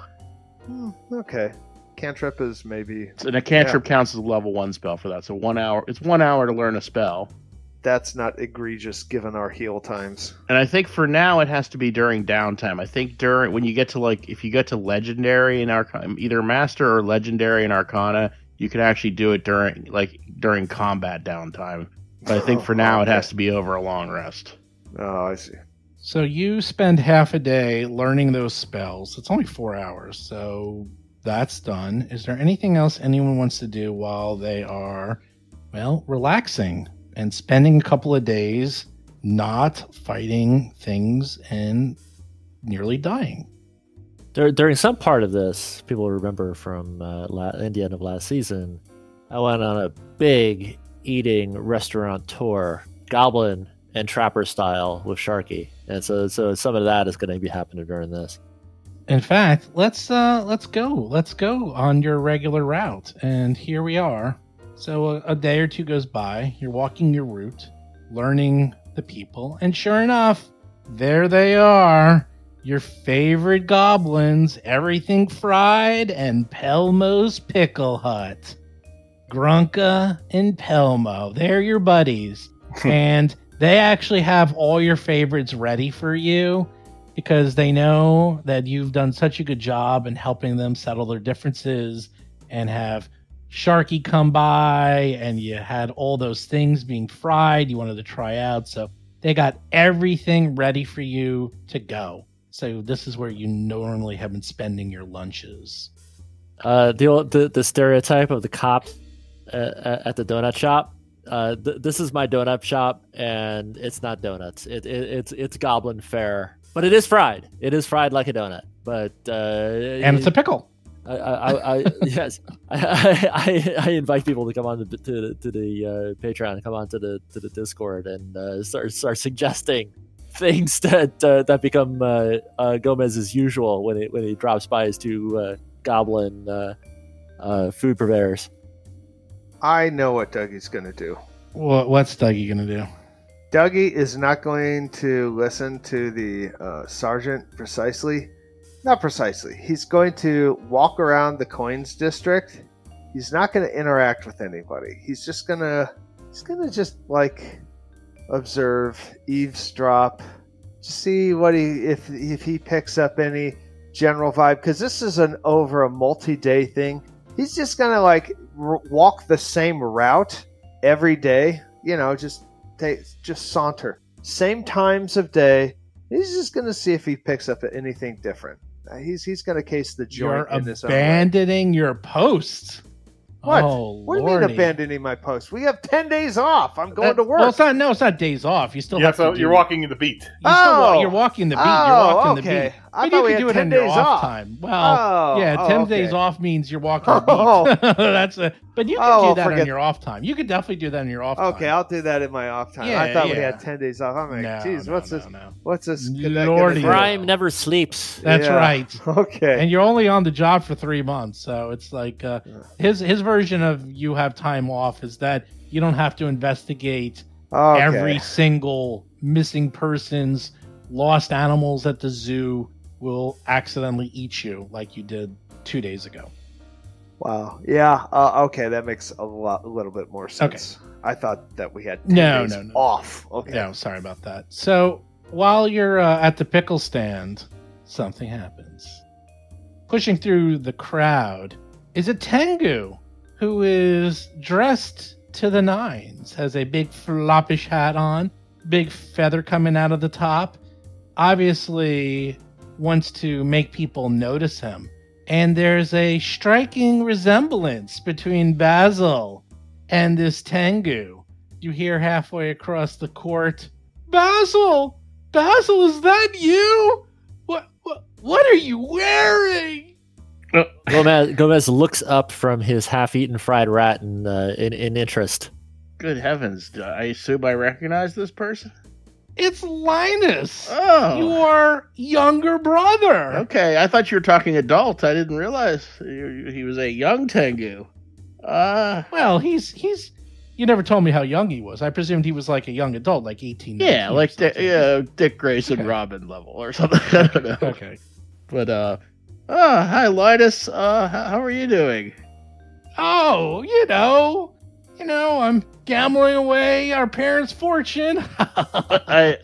Okay. Cantrip is maybe... And a cantrip counts as a level 1 spell for that, so 1 hour. It's 1 hour to learn a spell. That's not egregious given our heal times. And I think for now it has to be during downtime. I think during when you get to like... If you get to Legendary in Arcana, either Master or Legendary in Arcana, you can actually do it during combat downtime. But I think for now it has to be over a long rest. Oh, I see. So you spend half a day learning those spells. It's only 4 hours, so that's done. Is there anything else anyone wants to do while they are, relaxing and spending a couple of days not fighting things and nearly dying? During some part of this, people remember from the end of last season, I went on a big... eating restaurant tour, goblin and trapper style with Sharky, and so some of that is going to be happening during this. In fact, let's go on your regular route, and here we are. So a day or two goes by. You're walking your route, learning the people, and sure enough, there they are, your favorite goblins, everything fried, and Pelmo's Pickle Hut. Grunka and Pelmo, they're your buddies, and they actually have all your favorites ready for you because they know that you've done such a good job in helping them settle their differences and have Sharky come by, and you had all those things being fried you wanted to try out, so they got everything ready for you to go. So this is where you normally have been spending your lunches. The stereotype of the cop at the donut shop. This is my donut shop, and it's not donuts. It's goblin fare, but it is fried. It is fried like a donut, but and it's a pickle. I invite people to come on to the Patreon, come on to the Discord, and start suggesting things that become Gomez's usual when he drops by his two goblin food purveyors. I know what Dougie's gonna do. What's Dougie gonna do? Dougie is not going to listen to the sergeant precisely. Not precisely. He's going to walk around the Coins District. He's not going to interact with anybody. He's just gonna just observe, eavesdrop, just see what if he picks up any general vibe, because this is over a multi-day thing. He's just gonna walk the same route every day, just saunter, same times of day. He's just gonna see if he picks up anything different. He's gonna case the joint. You're in this abandoning your post. What? Oh, what do you mean abandoning my post? We have 10 days off. I'm going to work. Well, it's not days off. You still have to. You're walking the beat. You're walking the beat. You're walking the beat. I thought we had 10 days off time. Well, yeah, 10 days off means you're walking the beat. But you can do that on your off time. You could definitely do that on your off time. Okay, I'll do that in my off time. Yeah, I thought we had 10 days off. I'm like, geez, what's this? Lordy, crime never sleeps. That's right. Okay, and you're only on the job for 3 months, so it's like his version of you have time off is that you don't have to investigate every single missing person's lost animals at the zoo will accidentally eat you like you did 2 days ago. Wow. Yeah. Okay, that makes a little bit more sense. Okay. I thought that we had 10 days off. Okay. No, sorry about that. So while you're at the pickle stand, something happens. Pushing through the crowd is a Tengu who is dressed to the nines. Has a big floppish hat on, big feather coming out of the top. Obviously wants to make people notice him. And there's a striking resemblance between Basil and this Tengu. You hear halfway across the court, "Basil! Basil, is that you? What are you wearing?" Gomez looks up from his half-eaten fried rat in interest. Good heavens, I assume I recognize this person? It's Linus, your younger brother. Okay, I thought you were talking adult. I didn't realize he was a young Tengu. Well, he's. You never told me how young he was. I presumed he was like a young adult, like 18. Yeah, like Dick Grayson Robin level or something. I don't know. Okay, but hi Linus. How are you doing? Oh, you know, I'm gambling away our parents' fortune. I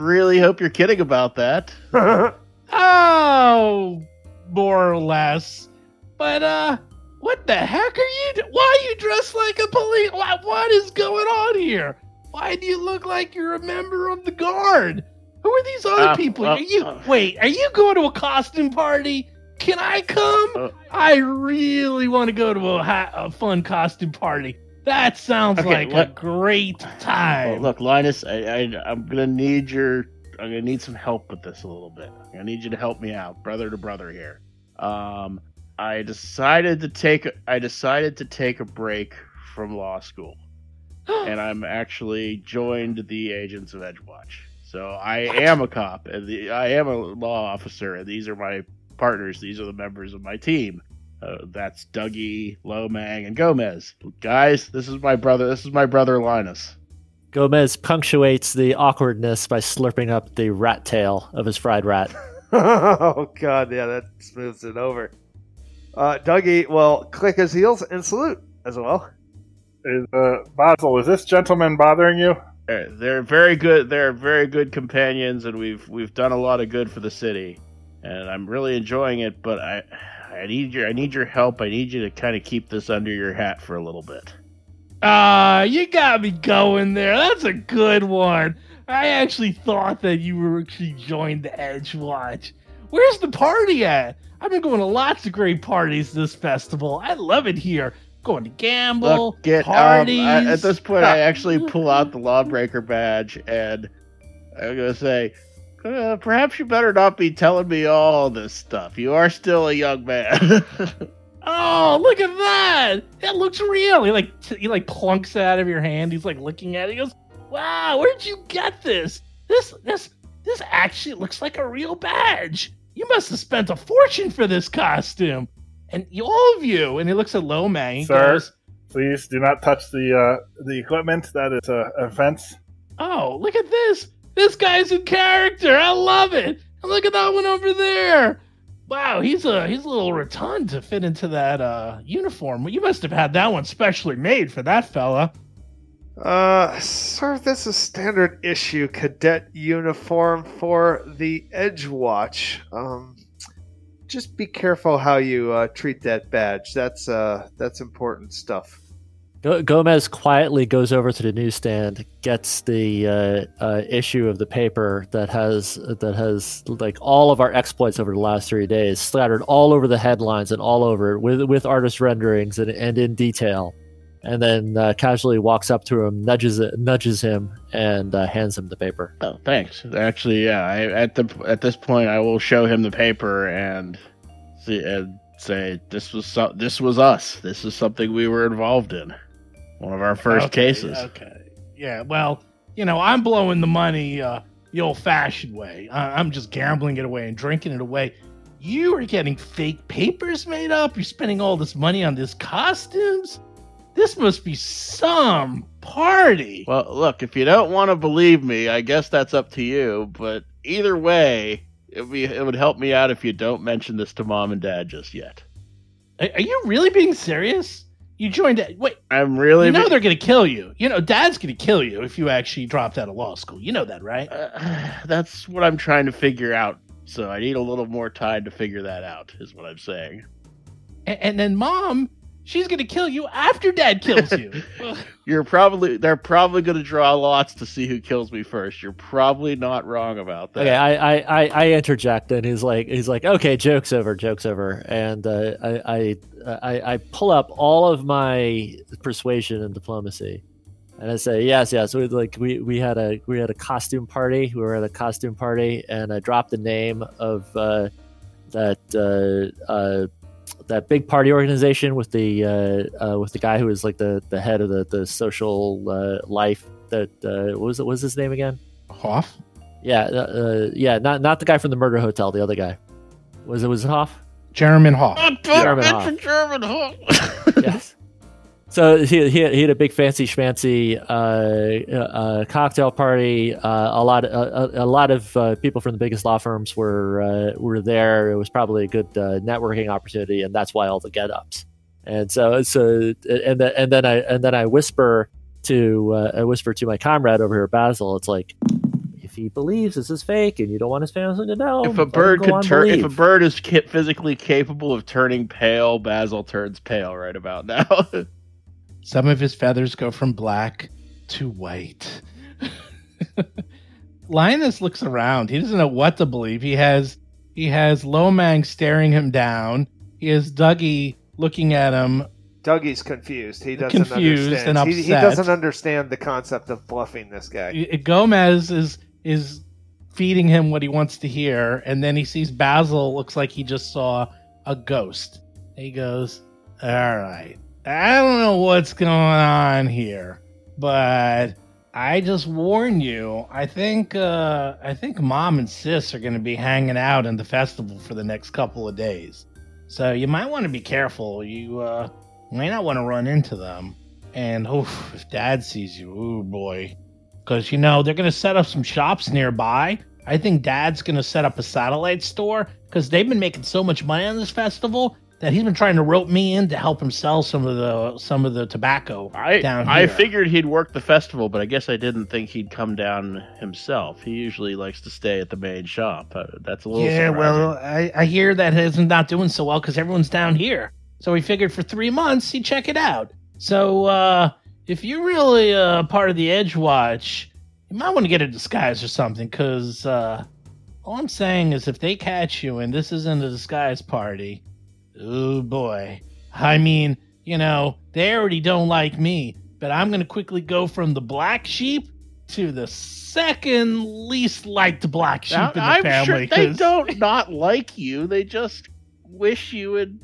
really hope you're kidding about that. Oh, more or less. But, what the heck are you doing? Why are you dressed like a police? What is going on here? Why do you look like you're a member of the guard? Who are these other people? Are you going to a costume party? Can I come? I really want to go to a fun costume party. That sounds like a great time. Well, look, Linus, I'm gonna need some help with this a little bit. I need you to help me out, brother to brother here. I decided to take a break from law school, and I'm actually joined the agents of Edgewatch. So I am a cop, and I am a law officer, and these are my partners. These are the members of my team. That's Dougie, Lomang, and Gomez. Guys, this is my brother. This is my brother Linus. Gomez punctuates the awkwardness by slurping up the rat tail of his fried rat. Oh, God, yeah, that smooths it over. Dougie will click his heels and salute as well. Basil, is this gentleman bothering you? They're very good. They're very good companions, and we've done a lot of good for the city, and I'm really enjoying it, but I need your help. I need you to kind of keep this under your hat for a little bit. You got me going there. That's a good one. I actually thought that you were actually joined the Edgewatch. Where's the party at? I've been going to lots of great parties this festival. I love it here. Going to gamble, parties. At this point, I actually pull out the Lawbreaker Badge, and I'm going to say, perhaps you better not be telling me all this stuff. You are still a young man. Oh, look at that! That looks real. He plunks it out of your hand. He's like looking at it. He goes, "Wow, where'd you get this? This actually looks like a real badge. You must have spent a fortune for this costume, and all of you." And he looks at Lomang. Sir, goes, please do not touch the equipment. That is an offense. Oh, look at this. This guy's in character. I love it. And look at that one over there. Wow, he's a little rotund to fit into that uniform. You must have had that one specially made for that fella. Sir, this is standard issue cadet uniform for the Edgewatch. Just be careful how you treat that badge. That's important stuff. Gomez quietly goes over to the newsstand, gets the issue of the paper that has like all of our exploits over the last 3 days scattered all over the headlines and all over with artist renderings and in detail, and then casually walks up to him, nudges him, and hands him the paper. Oh, thanks. Actually, yeah. At this point, I will show him the paper and see and say this was us. This is something we were involved in. One of our first cases. Okay. Yeah, well, I'm blowing the money the old-fashioned way. I'm just gambling it away and drinking it away. You are getting fake papers made up. You're spending all this money on these costumes. This must be some party. Well, look, if you don't want to believe me, I guess that's up to you. But either way, it would help me out if you don't mention this to Mom and Dad just yet. Are you really being serious? You joined it. Wait, I'm really. They're going to kill you. Dad's going to kill you if you actually dropped out of law school. You know that, right? That's what I'm trying to figure out. So I need a little more time to figure that out, is what I'm saying. And then Mom She's gonna kill you after Dad kills you. They're probably gonna draw lots to see who kills me first. You're probably not wrong about that. Okay, I interject, and he's like, okay, joke's over, and I pull up all of my persuasion and diplomacy, and I say yes. We had a costume party. We were at a costume party, and I dropped the name of that big party organization with the guy who was like the head of the social life. That what was his name again? Hoff. Yeah, not the guy from the Murder Hotel. The other guy was it Hoff? German Hoff. German Hoff. Yes. So he had a big fancy schmancy cocktail party. A lot of people from the biggest law firms were there. It was probably a good networking opportunity, and that's why all the get-ups. And then I whisper to my comrade over here, Basil. It's like, if he believes this is fake, and you don't want his family to know, if a bird is physically capable of turning pale, Basil turns pale right about now. Some of his feathers go from black to white. Linus looks around. He doesn't know what to believe. He has Lomang staring him down. He has Dougie looking at him. Dougie's confused. He doesn't understand. And upset. He doesn't understand the concept of bluffing this guy. Gomez is feeding him what he wants to hear, and then he sees Basil. Looks like he just saw a ghost. He goes, "All right. I don't know what's going on here, but I just warn you. I think Mom and Sis are going to be hanging out in the festival for the next couple of days, so you might want to be careful. You may not want to run into them. And if Dad sees you, oh boy, because they're going to set up some shops nearby. I think Dad's going to set up a satellite store because they've been making so much money on this festival." That he's been trying to rope me in to help him sell some of the tobacco down here. I figured he'd work the festival, but I guess I didn't think he'd come down himself. He usually likes to stay at the main shop. That's a little surprising. Well, I hear that he's not doing so well because everyone's down here. So we figured for 3 months he'd check it out. So if you're really part of the Edgewatch, you might want to get a disguise or something because all I'm saying is if they catch you and this isn't a disguise party... Oh boy. I mean, they already don't like me, but I'm going to quickly go from the black sheep to the second least liked black sheep in the family. Sure they don't not like you. They just wish you would,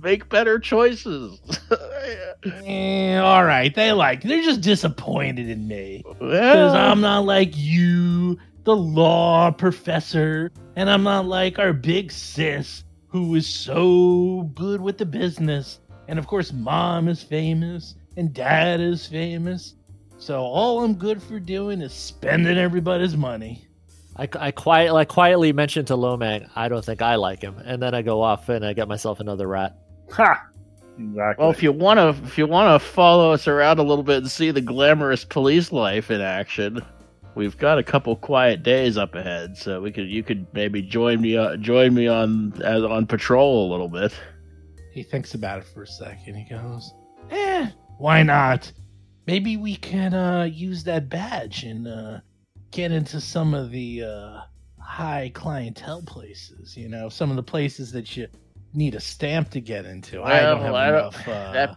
make better choices. All right. They're just disappointed in me because I'm not like you, the law professor, and I'm not like our big sis. Who is so good with the business. And of course, Mom is famous and Dad is famous. So all I'm good for doing is spending everybody's money. I quietly mentioned to Lomang, I don't think I like him. And then I go off and I get myself another rat. Ha! Exactly. Well, if you wanna follow us around a little bit and see the glamorous police life in action, we've got a couple quiet days up ahead, so you could maybe join me on patrol a little bit. He thinks about it for a second. He goes, why not? Maybe we can use that badge and get into some of the high clientele places. Some of the places that you need a stamp to get into. I don't have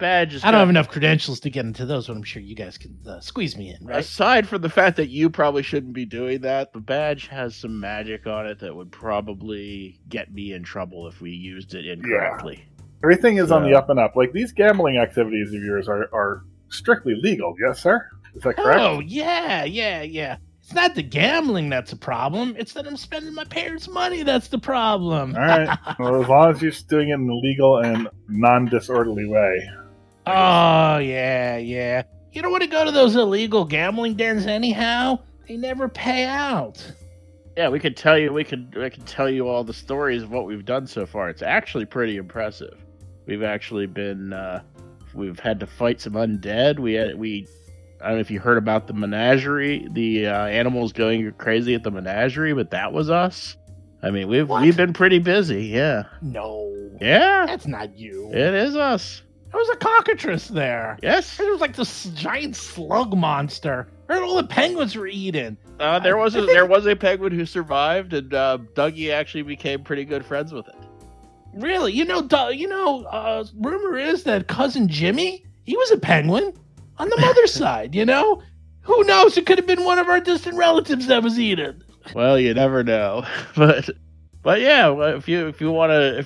enough credentials to get into those, but I'm sure you guys can squeeze me in, right? Aside from the fact that you probably shouldn't be doing that, the badge has some magic on it that would probably get me in trouble if we used it incorrectly. Yeah. Everything is on the up and up. Like, these gambling activities of yours are strictly legal, yes, sir? Is that correct? Oh, yeah. It's not the gambling that's a problem. It's that I'm spending my parents' money that's the problem. All right. Well, as long as you're doing it in a legal and non-disorderly way. Oh, yeah. You don't want to go to those illegal gambling dens anyhow. They never pay out. Yeah, we could tell you all the stories of what we've done so far. It's actually pretty impressive. We've actually been we've had to fight some undead. I don't know if you heard about the menagerie, the animals going crazy at the menagerie, but that was us. I mean, we've been pretty busy, yeah. No. Yeah. That's not you. It is us. There was a cockatrice there. Yes. There was like this giant slug monster. Heard all the penguins were eaten. There was a penguin who survived, and Dougie actually became pretty good friends with it. Really? Rumor is that cousin Jimmy, he was a penguin on the mother's side, you know? Who knows? It could have been one of our distant relatives that was eaten. Well, you never know. But yeah, if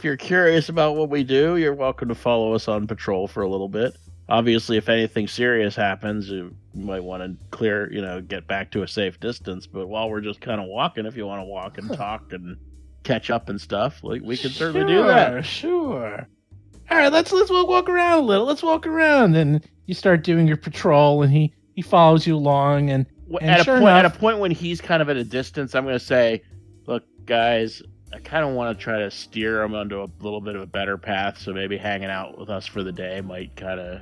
you're curious about what we do, you're welcome to follow us on patrol for a little bit. Obviously, if anything serious happens, you might want to get back to a safe distance. But while we're just kind of walking, if you want to walk and talk and catch up and stuff, like we can certainly do that. Sure. All right, let's walk around a little. Let's walk around, and you start doing your patrol, and he follows you along. At a point when he's kind of at a distance, I'm going to say, "Look, guys, I kind of want to try to steer him onto a little bit of a better path. So maybe hanging out with us for the day might kind of."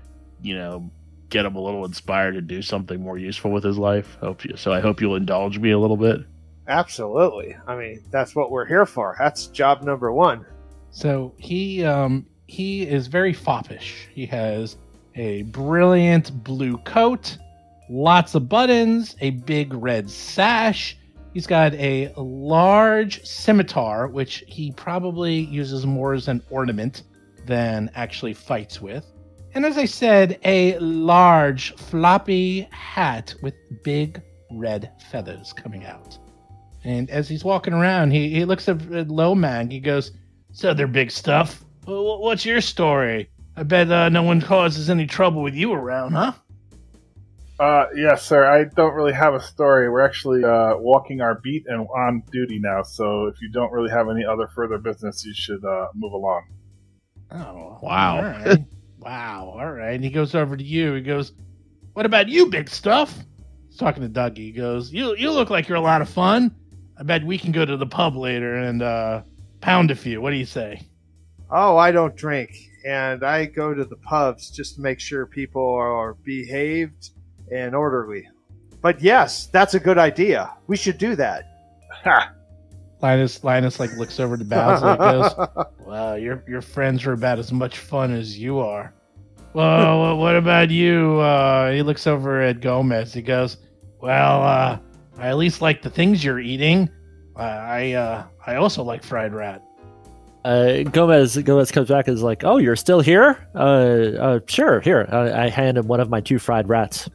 Get him a little inspired to do something more useful with his life. I hope you'll indulge me a little bit. Absolutely. I mean, that's what we're here for. That's job number one. So he is very foppish. He has a brilliant blue coat, lots of buttons, a big red sash. He's got a large scimitar, which he probably uses more as an ornament than actually fights with. And as I said, a large floppy hat with big red feathers coming out. And as he's walking around, he looks at Lomang. He goes, "So they're big stuff. What's your story? I bet no one causes any trouble with you around, huh?" Yes, sir. I don't really have a story. We're actually walking our beat and on duty now. So if you don't really have any other further business, you should move along. Oh, wow. All right. Wow, all right. And he goes over to you. He goes, "What about you, big stuff?" He's talking to Dougie. He goes, you look like you're a lot of fun. I bet we can go to the pub later and pound a few. What do you say?" "Oh, I don't drink, and I go to the pubs just to make sure people are behaved and orderly. But yes, that's a good idea. We should do that." Ha! Linus looks over to Basil and goes, "Wow, your friends are about as much fun as you are." "Well, what about you?" He looks over at Gomez. He goes, "Well, I at least like the things you're eating. I also like fried rat." Gomez comes back and is like, "Oh, you're still here? Sure, here." I hand him one of my 2 fried rats.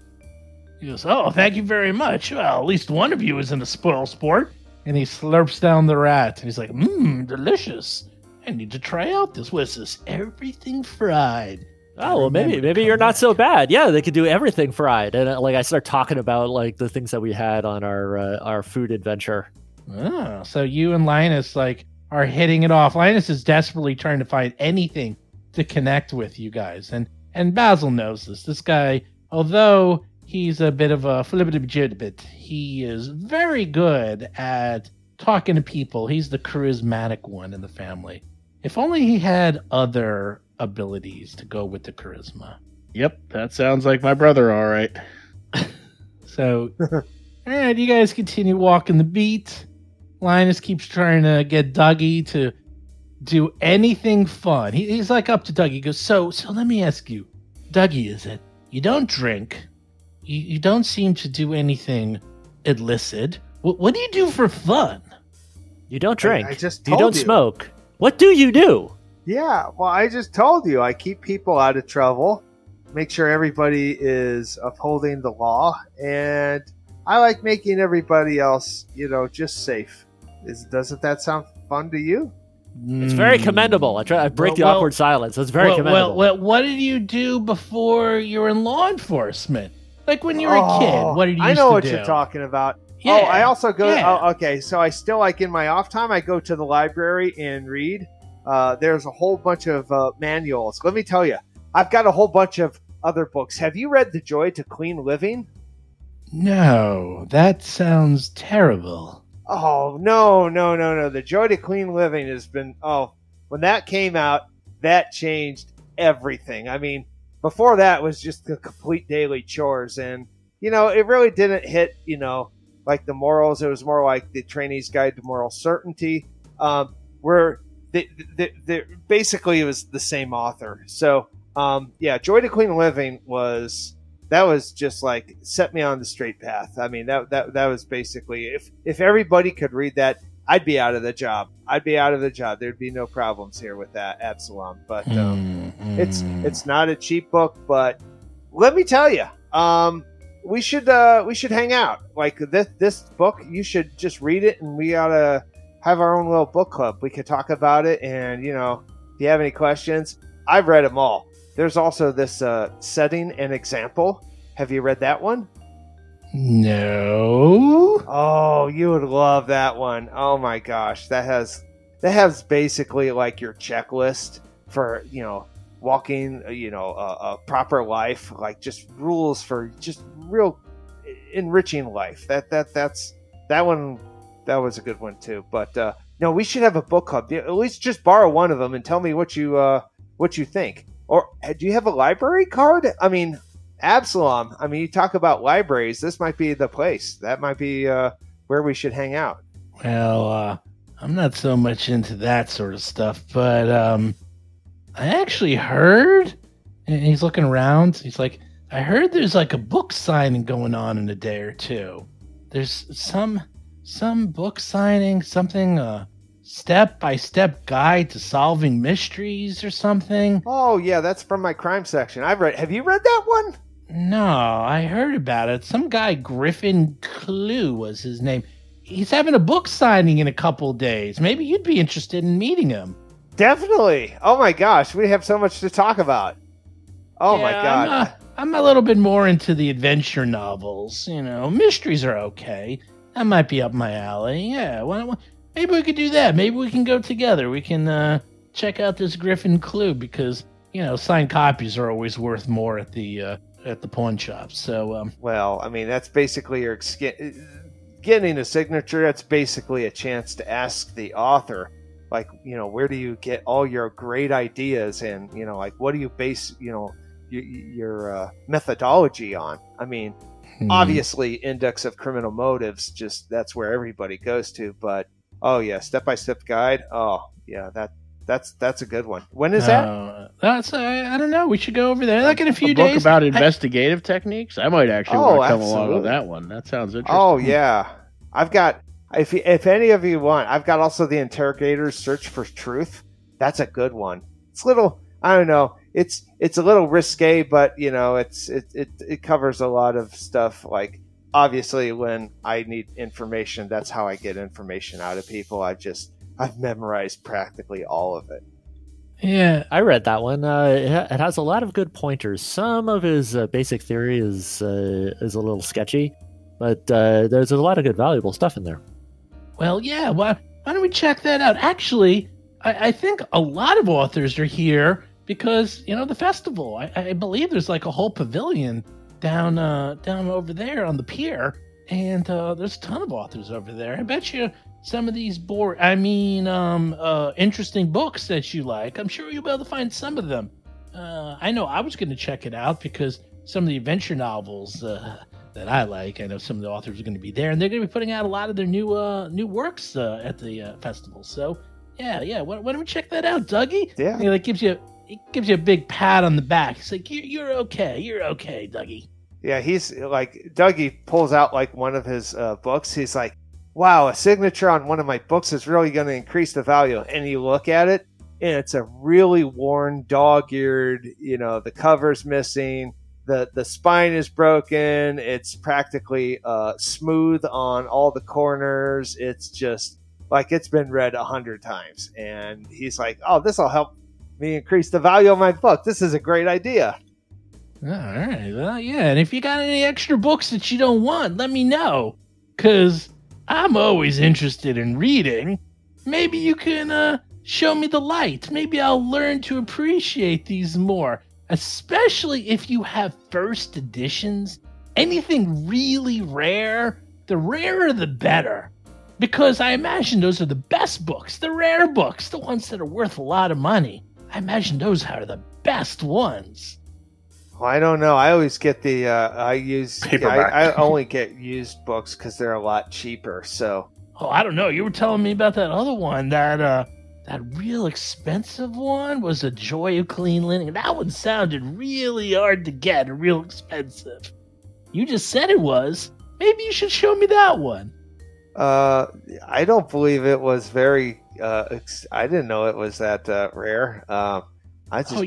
He goes, "Oh, thank you very much. Well, at least one of you isn't a spoil sport." And he slurps down the rat. And he's like, delicious. I need to try out this. What is this? Everything fried. Oh, well, maybe you're not so bad. Yeah, they could do everything fried. And I start talking about the things that we had on our food adventure. Oh, so you and Linus are hitting it off. Linus is desperately trying to find anything to connect with you guys. And Basil knows this. This guy, although he's a bit of a flibbertigibbet, he is very good at talking to people. He's the charismatic one in the family. If only he had other abilities to go with the charisma. Yep, that sounds like my brother, all right. So, all right, you guys continue walking the beat. Linus keeps trying to get Dougie to do anything fun. He's up to Dougie. He goes, so let me ask you, Dougie, is it you don't drink? You don't seem to do anything illicit. What do you do for fun? You don't drink. I just told you. You don't smoke. What do you do? Yeah, well, I just told you. I keep people out of trouble, make sure everybody is upholding the law, and I like making everybody else, just safe. Doesn't that sound fun to you? It's very commendable. I break the awkward silence. It's very commendable. Well, what did you do before you were in law enforcement? When you were a kid, what did you used to do? I know what you're talking about. Yeah. Oh, I also go... Yeah. Oh, okay, so I still, in my off time, I go to the library and read. There's a whole bunch of manuals. Let me tell you, I've got a whole bunch of other books. Have you read The Joy to Clean Living? No, that sounds terrible. Oh, no. The Joy to Clean Living has been... Oh, when that came out, that changed everything. I mean... Before that was just the complete daily chores. And, it really didn't hit, the morals. It was more like the trainee's guide to moral certainty. were they basically it was the same author. So Joy to Clean Living was just like set me on the straight path. I mean that was basically if everybody could read that, I'd be out of the job. There'd be no problems here with that, Absalom. But it's not a cheap book. But let me tell you, we should hang out. Like this book, you should just read it, and we ought to have our own little book club. We could talk about it, and if you have any questions, I've read them all. There's also this Setting and Example. Have you read that one? No. Oh, you would love that one. Oh my gosh, that has basically like your checklist for walking a proper life, like just rules for just real enriching life. That was a good one too. But no, we should have a book club. At least just borrow one of them and tell me what you think. Or do you have a library card? I mean, Absalom, you talk about libraries. This might be the place. That might be where we should hang out. Well, I'm not so much into that sort of stuff, but I actually heard, and he's looking around, he's like, I heard there's like a book signing going on in a day or two. There's some book signing, something, step-by-step guide to solving mysteries or something. Oh, yeah, that's from my crime section. Have you read that one? No, I heard about it. Some guy, Griffin Clue was his name. He's having a book signing in a couple days. Maybe you'd be interested in meeting him. Definitely. Oh, my gosh. We have so much to talk about. Oh, yeah, my God. I'm a little bit more into the adventure novels. Mysteries are okay. That might be up my alley. Yeah, why maybe we could do that. Maybe we can go together. We can check out this Griffin Clue because, signed copies are always worth more at the pawn shop. So, that's basically your getting a signature. That's basically a chance to ask the author, like, where do you get all your great ideas, and like, what do you base, your methodology on? I mean, obviously, Index of Criminal Motives, just that's where everybody goes to, but. Oh yeah, step-by-step guide. Oh yeah, that's a good one. When is that? That's I don't know. We should go over there like in a few days. A book about investigative techniques. I might actually want to come along with that one. That sounds interesting. Oh yeah, I've got. If any of you want, I've got also the Interrogator's Search for Truth. That's a good one. It's little. I don't know. It's a little risque, but it covers a lot of stuff like. Obviously, when I need information, that's how I get information out of people. I've memorized practically all of it. Yeah, I read that one. It has a lot of good pointers. Some of his basic theory is a little sketchy, but there's a lot of good, valuable stuff in there. Well, yeah. Why don't we check that out? Actually, I think a lot of authors are here because, the festival. I believe there's like a whole pavilion down over there on the pier, and there's a ton of authors over there. I bet you some of these interesting books that you like, I'm sure you'll be able to find some of them. I know I was going to check it out because some of the adventure novels that I like, I know some of the authors are going to be there, and they're going to be putting out a lot of their new works at the festival. So yeah, why don't we check that out, Dougie? Yeah, it gives you a big pat on the back. It's like, you're okay, Dougie. Yeah, he's like, Dougie pulls out like one of his books. He's like, wow, a signature on one of my books is really going to increase the value. And you look at it, and it's a really worn, dog-eared, the cover's missing, the spine is broken, it's practically smooth on all the corners. It's just like it's been read 100 times. And he's like, oh, this will help me increase the value of my book. This is a great idea. All right. Well, yeah. And if you got any extra books that you don't want, let me know, because I'm always interested in reading. Maybe you can show me the light. Maybe I'll learn to appreciate these more, especially if you have first editions. Anything really rare, the rarer the better. Because I imagine those are the best books, the rare books, the ones that are worth a lot of money. I imagine those are the best ones. Well, I don't know. I always get the I only get used books because they're a lot cheaper. So Oh, I don't know. You were telling me about that other one. That real expensive one was a Joy of Clean Linen. That one sounded really hard to get and real expensive. You just said it was. Maybe you should show me that one. I don't believe it was very... I didn't know it was that rare. You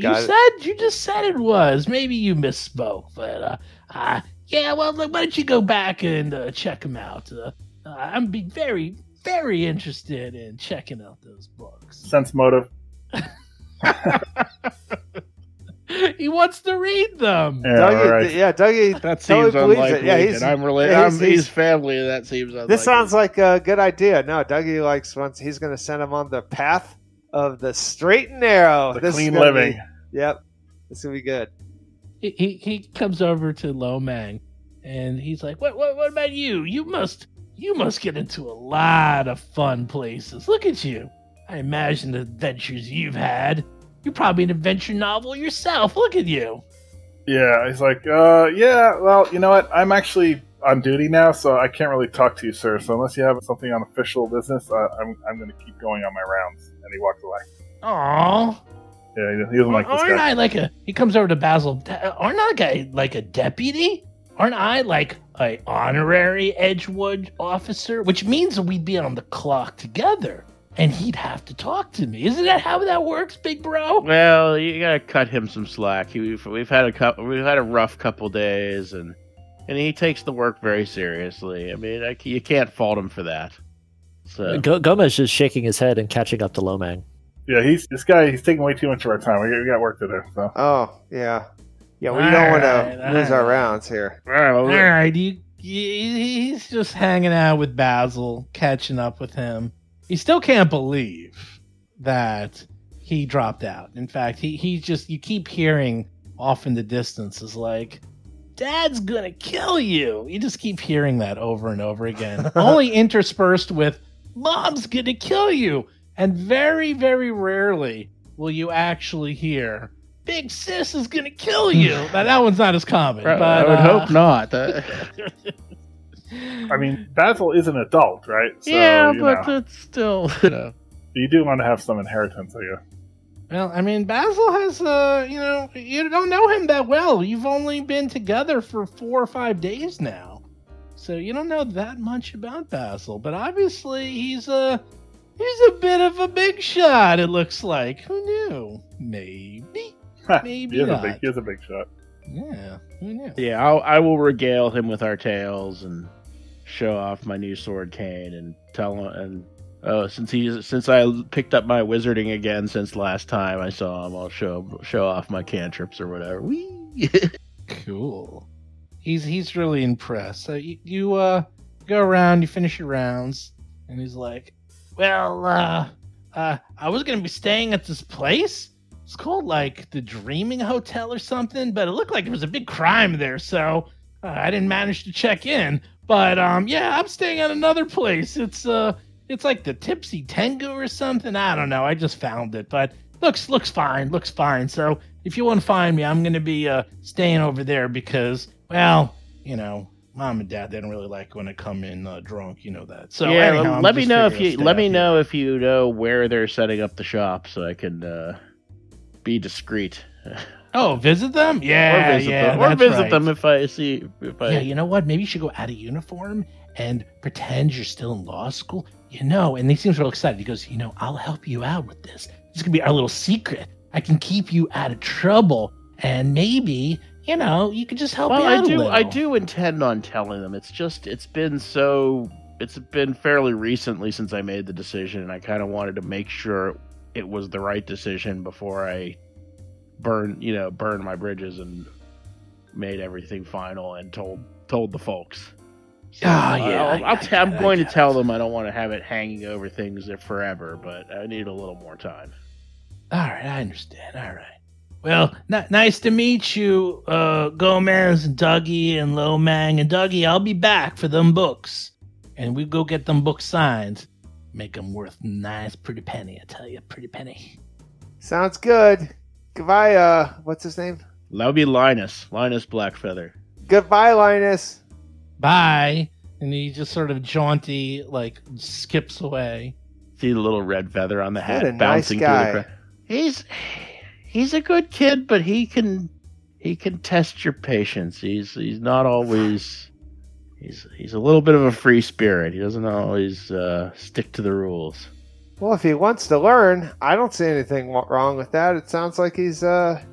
just said it was. Maybe you misspoke. But, yeah, well, why don't you go back and check them out? I'd be very, very interested in checking out those books. Sense motive. He wants to read them. Yeah, Dougie, right. Dougie that seems totally unlikely. Yeah, I'm related. He's family. That seems unlikely. This sounds like a good idea. No, Dougie likes once. He's going to send him on the path of the straight and narrow. The clean living. Yep, this will be good. He comes over to Lomang, and he's like, "What about you? You must get into a lot of fun places. Look at you. I imagine the adventures you've had. You're probably an adventure novel yourself. Look at you." Yeah, he's like, yeah, well, you know what? I'm actually on duty now, so I can't really talk to you, sir. So unless you have something on official business, I'm going to keep going on my rounds." And he walks away. Aww. Yeah, he doesn't like this guy. Aren't I like a... He comes over to Basil. Aren't I like a deputy? Aren't I like an honorary Edgewood officer? Which means we'd be on the clock together, and he'd have to talk to me. Isn't that how that works, big bro? Well, you gotta cut him some slack. We've had a rough couple days, and he takes the work very seriously. I mean, you can't fault him for that. So Gomez is shaking his head and catching up to Lomang. Yeah, he's taking way too much of our time. We got work to do. So. Oh, yeah. Yeah, we don't want to lose our rounds here. All right, he's just hanging out with Basil, catching up with him. He still can't believe that he dropped out. In fact, he just, you keep hearing off in the distance is like, "Dad's gonna kill you." You just keep hearing that over and over again, only interspersed with "Mom's gonna kill you." And very, very rarely will you actually hear, "Big sis is going to kill you." Now, that one's not as common. But, I would hope not. I mean, Basil is an adult, right? So, yeah, but it's still... You do want to have some inheritance, I guess. Well, I mean, Basil has, you don't know him that well. You've only been together for 4 or 5 days now. So you don't know that much about Basil. But obviously, he's a bit of a big shot, it looks like. Who knew? Maybe not. He's a big shot. Yeah, who knew? Yeah, I will regale him with our tales and show off my new sword cane and tell him. And since I picked up my wizarding again since last time I saw him, I'll show off my cantrips or whatever. Wee. Cool. He's really impressed. So you go around, you finish your rounds, and he's like, "Well, I was going to be staying at this place. It's called, like, the Dreaming Hotel or something, but it looked like it was a big crime there, so I didn't manage to check in. But, yeah, I'm staying at another place. It's like the Tipsy Tengu or something. I don't know. I just found it, but looks fine. So if you want to find me, I'm going to be staying over there because, well, you know, Mom and Dad, they don't really like when I come in drunk, you know that. So yeah, anyhow, let me know if you know where they're setting up the shop, so I can be discreet. Oh, visit them? Yeah, or visit them. Or visit them if I see. Yeah, you know what? Maybe you should go out of uniform and pretend you're still in law school. You know, and he seems real excited. He goes, "You know, I'll help you out with this. This could be our little secret. I can keep you out of trouble, and maybe." You know, you could just help me out a little. I do intend on telling them. It's just, it's been fairly recently since I made the decision, and I kind of wanted to make sure it was the right decision before I burned my bridges and made everything final and told the folks. So, yeah. I'm going to tell them. I don't want to have it hanging over things forever, but I need a little more time. All right, I understand. All right. Well, nice to meet you, Gomez and Dougie and Lomang. And Dougie, I'll be back for them books. And we go get them books signed. Make them worth a nice pretty penny, I tell you. Pretty penny. Sounds good. Goodbye, what's his name? That would be Linus. Linus Blackfeather. Goodbye, Linus. Bye. And he just sort of jaunty, like, skips away. See the little red feather on the hat bouncing through the crowd. He's a good kid, but he can test your patience. He's not always. He's a little bit of a free spirit. He doesn't always stick to the rules. Well, if he wants to learn, I don't see anything wrong with that. It sounds like he's going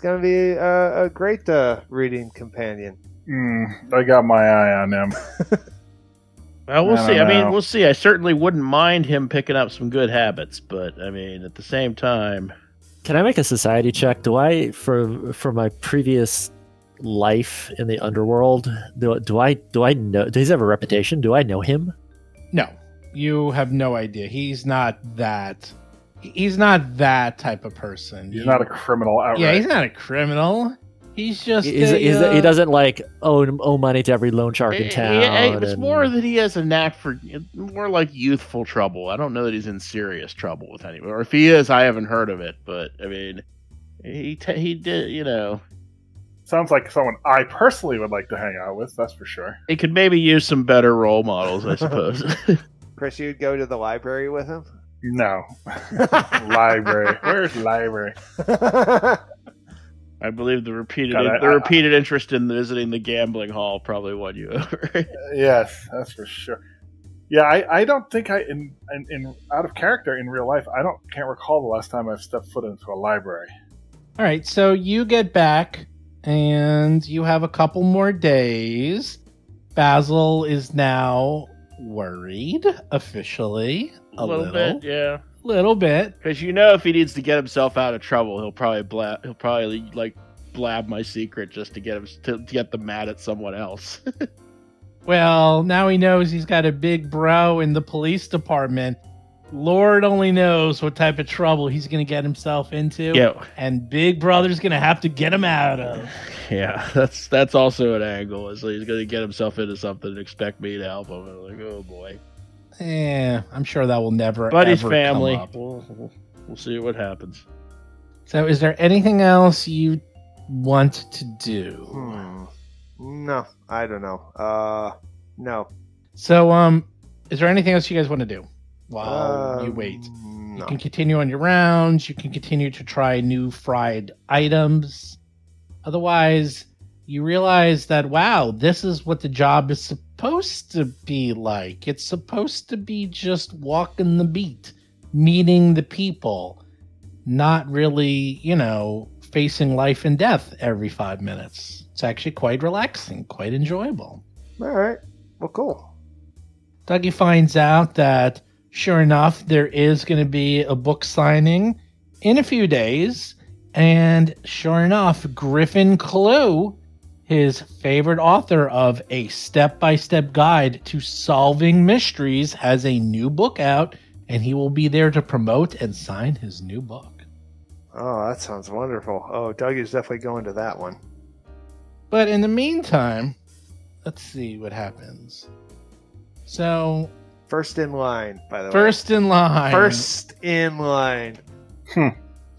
to be a great reading companion. I got my eye on him. Well, we'll see. We'll see. I certainly wouldn't mind him picking up some good habits, but at the same time, can I make a society check? Do I for my previous life in the underworld? Do I know? Does he have a reputation? Do I know him? No, you have no idea. He's not that. He's not that type of person. He's not a criminal outright. Yeah, he's not a criminal. He's just he doesn't like owe money to every loan shark in town. It's more that he has a knack for more like youthful trouble. I don't know that he's in serious trouble with anyone, or if he is, I haven't heard of it. But he did, Sounds like someone I personally would like to hang out with. That's for sure. He could maybe use some better role models, I suppose. Chris, you'd go to the library with him? No, library. Where's library? I believe the repeated interest in visiting the gambling hall probably won you over. Yes, that's for sure. Yeah, I don't think in out of character in real life, I can't recall the last time I've stepped foot into a library. All right, so you get back and you have a couple more days. Basil is now worried officially a little bit, yeah. Little bit, because if he needs to get himself out of trouble, he'll probably blab my secret just to get him to get them mad at someone else. Well, now he knows he's got a big bro in the police department. Lord only knows what type of trouble he's going to get himself into, and Big Brother's going to have to get him out of. Yeah, that's also an angle. Is he's going to get himself into something and expect me to help him. I'm like, oh boy. I'm sure that will never, but his family. Come up. We'll see what happens. So, is there anything else you want to do? No, I don't know. No. So, is there anything else you guys want to do while you wait? No. You can continue on your rounds. You can continue to try new fried items. Otherwise, you realize that, wow, this is what the job is supposed to be like. It's supposed to be just walking the beat, meeting the people, not really, facing life and death every 5 minutes. It's actually quite relaxing, quite enjoyable. All right. Well, cool. Dougie finds out that, sure enough, there is going to be a book signing in a few days. And sure enough, Griffin Clue, his favorite author of A Step-by-Step Guide to Solving Mysteries, has a new book out, and he will be there to promote and sign his new book. Oh, that sounds wonderful. Oh, Dougie's definitely going to that one. But in the meantime, let's see what happens. So... First in line, by the way.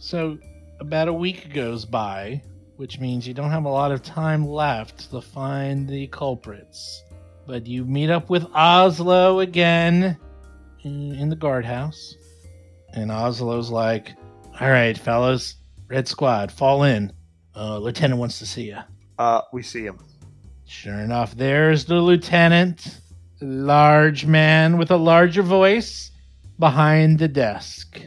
So about a week goes by, which means you don't have a lot of time left to find the culprits. But you meet up with Oslo again in the guardhouse. And Oslo's like, all right, fellas, Red Squad, fall in. Lieutenant wants to see you. We see him. Sure enough, there's the lieutenant, large man with a larger voice, behind the desk.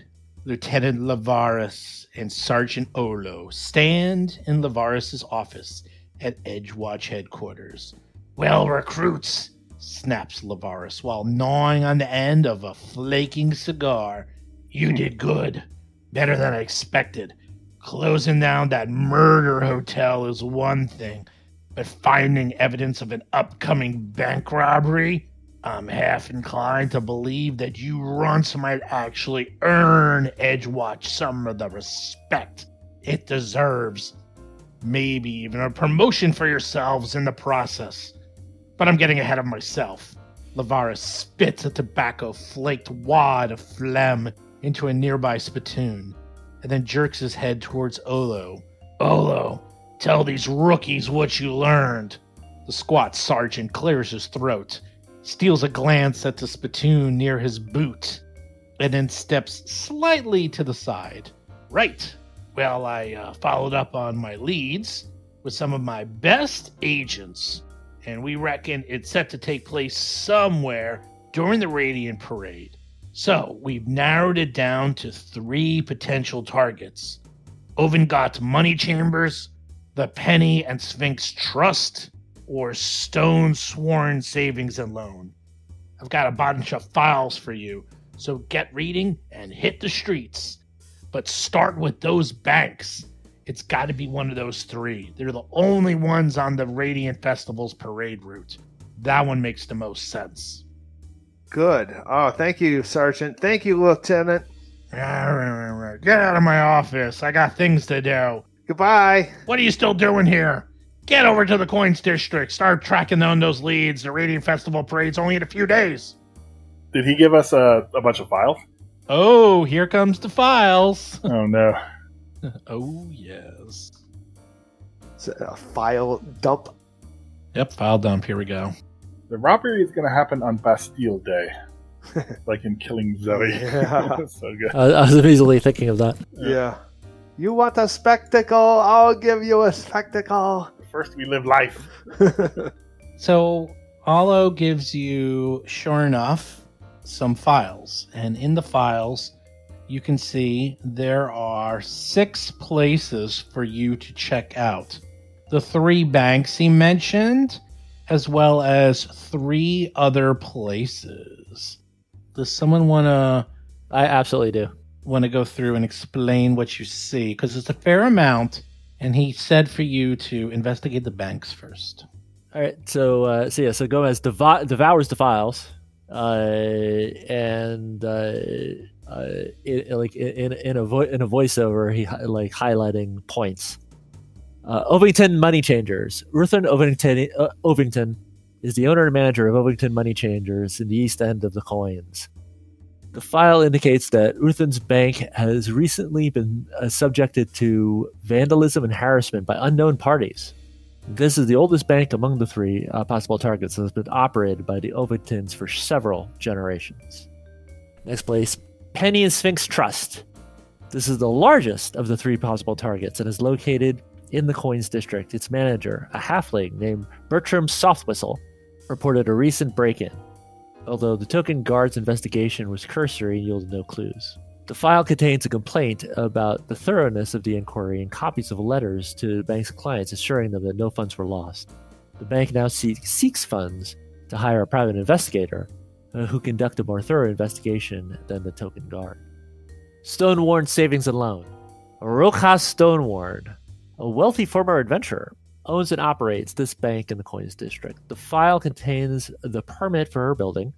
Lieutenant Lavaris and Sergeant Olo stand in Lavaris's office at Edgewatch headquarters. Well, recruits, snaps Lavaris while gnawing on the end of a flaking cigar. You did good. Better than I expected. Closing down that murder hotel is one thing, but finding evidence of an upcoming bank robbery? I'm half inclined to believe that you runts might actually earn Edgewatch some of the respect it deserves. Maybe even a promotion for yourselves in the process. But I'm getting ahead of myself. Lavaris spits a tobacco-flaked wad of phlegm into a nearby spittoon, and then jerks his head towards Olo. Olo, tell these rookies what you learned. The squat sergeant clears his throat. steals a glance at the spittoon near his boot, and then steps slightly to the side. Right. Well, I followed up on my leads with some of my best agents, and we reckon it's set to take place somewhere during the Radiant Parade. So we've narrowed it down to three potential targets. Ovington Money Changers, the Penny and Sphinx Trust, or Stone Sworn Savings and Loan. I've got a bunch of files for you, so get reading and hit the streets. But start with those banks. It's got to be one of those three. They're the only ones on the Radiant Festival's parade route. That one makes the most sense. Good. Oh, thank you, Sergeant. Thank you, Lieutenant. Get out of my office. I got things to do. Goodbye. What are you still doing here? Get over to the Coins District. Start tracking down those leads. The Radiant Festival parade's only in a few days. Did he give us a bunch of files? Oh, here comes the files. Oh, no. Oh, yes. It's a file dump? Yep, file dump. Here we go. The robbery is going to happen on Bastille Day. Like in Killing Zoe. Yeah. So good. I was immediately thinking of that. Yeah. You want a spectacle? I'll give you a spectacle. First we live life. So, Olo gives you, sure enough, some files, and in the files you can see there are 6 places for you to check out. The 3 banks he mentioned, as well as 3 other places. Does someone want to go through and explain what you see, because it's a fair amount, and he said for you to investigate the banks first. All right, so Gomez devours the files. In a voiceover, he highlighting points. Ovington Money Changers. Ruthen Ovington is the owner and manager of Ovington Money Changers in the east end of the coins. The file indicates that Ruthen's bank has recently been subjected to vandalism and harassment by unknown parties. This is the oldest bank among the 3 possible targets, and has been operated by the Ovingtons for several generations. Next place, Penny and Sphinx Trust. This is the largest of the 3 possible targets and is located in the Coins District. Its manager, a halfling named Bertram Softwhistle, reported a recent break-in, although the Token Guard's investigation was cursory and yielded no clues. The file contains a complaint about the thoroughness of the inquiry and copies of letters to the bank's clients assuring them that no funds were lost. The bank now seeks funds to hire a private investigator who conduct a more thorough investigation than the Token Guard. Stonewarn Savings and Loan. Rojas Stonewarn, a wealthy former adventurer, owns and operates this bank in the Coins District. The file contains the permit for her building,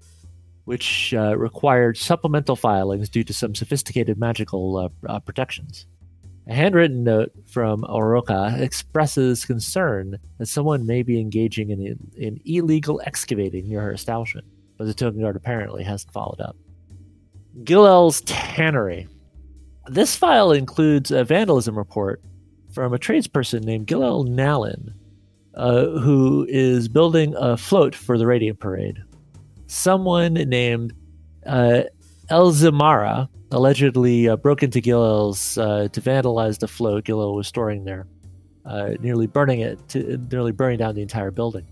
which required supplemental filings due to some sophisticated magical protections. A handwritten note from Oroka expresses concern that someone may be engaging in illegal excavating near her establishment, but the Token Guard apparently hasn't followed up. Gilel's Tannery. This file includes a vandalism report from a tradesperson named Gilel Nallon, who is building a float for the Radiant Parade. Someone named Elzamara allegedly broke into Gilel's to vandalize the float Gilel was storing there, nearly burning down the entire building.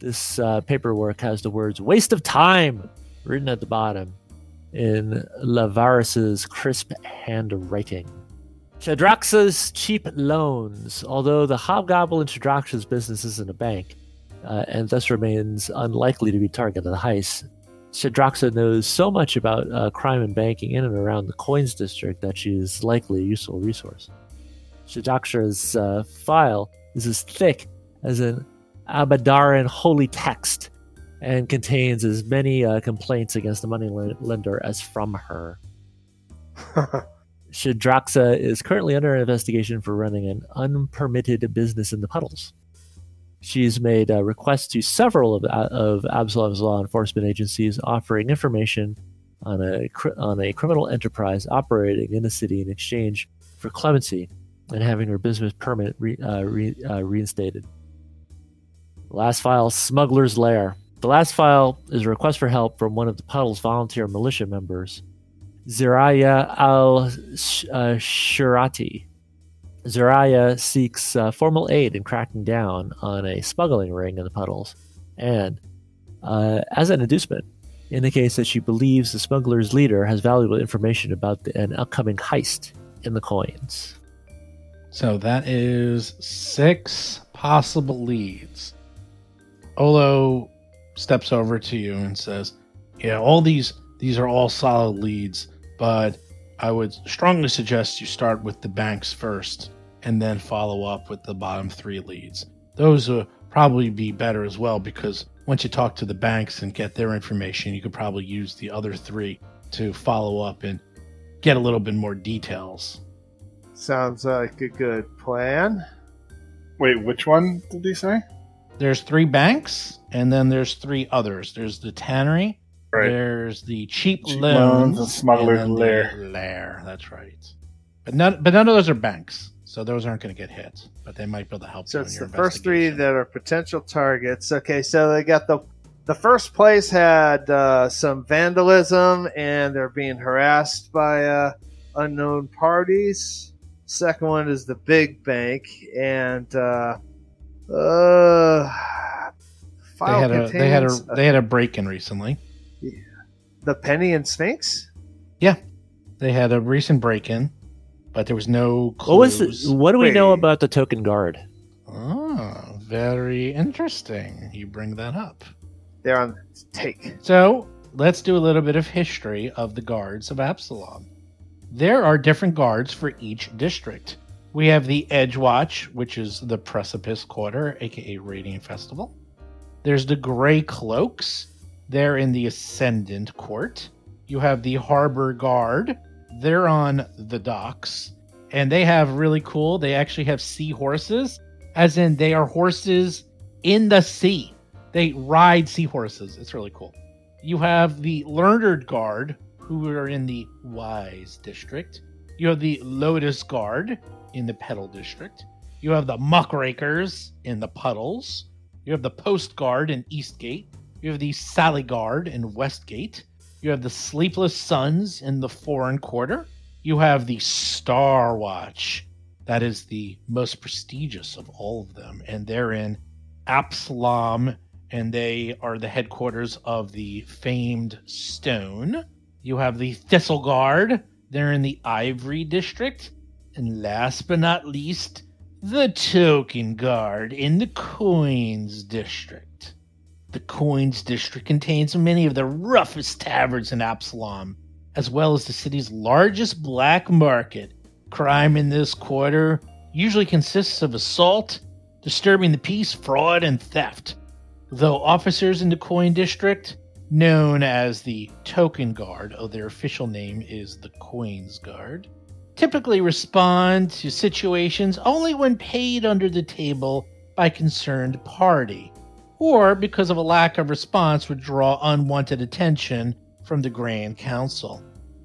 This paperwork has the words "waste of time" written at the bottom in Lavaris's crisp handwriting. Shadraxa's cheap loans. Although the hobgoblin Shadraxa's business isn't a bank, and thus remains unlikely to be target of the heist, Shadraxa knows so much about crime and banking in and around the Coins District that she is likely a useful resource. Shadraxa's file is as thick as an Abadaran holy text and contains as many complaints against the money lender as from her. Shadraxa is currently under investigation for running an unpermitted business in the puddles. She's made requests to several of Absalom's law enforcement agencies offering information on a criminal enterprise operating in the city in exchange for clemency and having her business permit reinstated. Last file, Smuggler's Lair. The last file is a request for help from one of the Puddle's volunteer militia members, Ziraya al-Shirati. Ziraya seeks formal aid in cracking down on a smuggling ring in the Puddles, and as an inducement, indicates that she believes the smuggler's leader has valuable information about an upcoming heist in the coins. So that is 6 possible leads. Olo steps over to you and says, yeah, all these are all solid leads, but I would strongly suggest you start with the banks first and then follow up with the bottom 3 leads. Those will probably be better as well, because once you talk to the banks and get their information, you could probably use the other 3 to follow up and get a little bit more details. Sounds like a good plan. Wait, which one did he say? There's 3 banks, and then there's 3 others. There's the tannery, right. There's the cheap loans, and smuggler's lair. That's right. But none of those are banks. So those aren't going to get hit, but they might be able to help. So it's the first 3 that are potential targets. Okay, so they got the first place had some vandalism, and they're being harassed by unknown parties. Second one is the big bank, and file contains. They had a break-in recently. Yeah. The Penny and Sphinx. Yeah, they had a recent break-in. But there was no clues. What do we know about the Token Guard? Oh, very interesting. You bring that up. They're on take. So let's do a little bit of history of the guards of Absalom. There are different guards for each district. We have the Edgewatch, which is the Precipice Quarter, a.k.a. Radiant Festival. There's the Gray Cloaks. They're in the Ascendant Court. You have the Harbor Guard. They're on the docks, and they have really cool. They actually have sea horses, as in they are horses in the sea. They ride seahorses. It's really cool. You have the Learned Guard, who are in the Wise District. You have the Lotus Guard in the Petal District. You have the Muckrakers in the Puddles. You have the Post Guard in Eastgate. You have the Sally Guard in Westgate. You have the Sleepless Sons in the Foreign Quarter. You have the Star Watch. That is the most prestigious of all of them. And they're in Absalom, and they are the headquarters of the famed Stone. You have the Thistle Guard. They're in the Ivory District. And last but not least, the Token Guard in the Coins District. The Coins District contains many of the roughest taverns in Absalom, as well as the city's largest black market. Crime in this quarter usually consists of assault, disturbing the peace, fraud, and theft. Though officers in the Coin District, known as the Token Guard, though their official name is the Coins Guard, typically respond to situations only when paid under the table by concerned party, or because of a lack of response would draw unwanted attention from the Grand Council.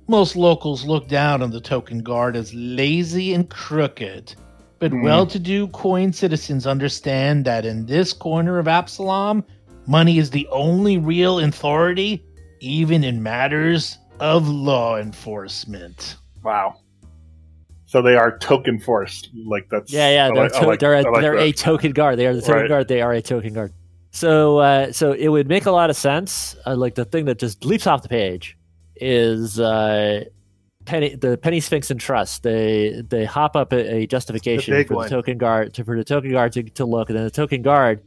Most locals look down on the Token Guard as lazy and crooked, but well-to-do coin citizens understand that in this corner of Absalom, money is the only real authority, even in matters of law enforcement. Wow. So they are token forced. Like that's they're a Token Guard. They are the Token Guard. They are a Token Guard. So it would make a lot of sense. Like the thing that just leaps off the page is the Penny Sphinx and Trust. They hop up a justification for the Token Guard to look, and then the Token Guard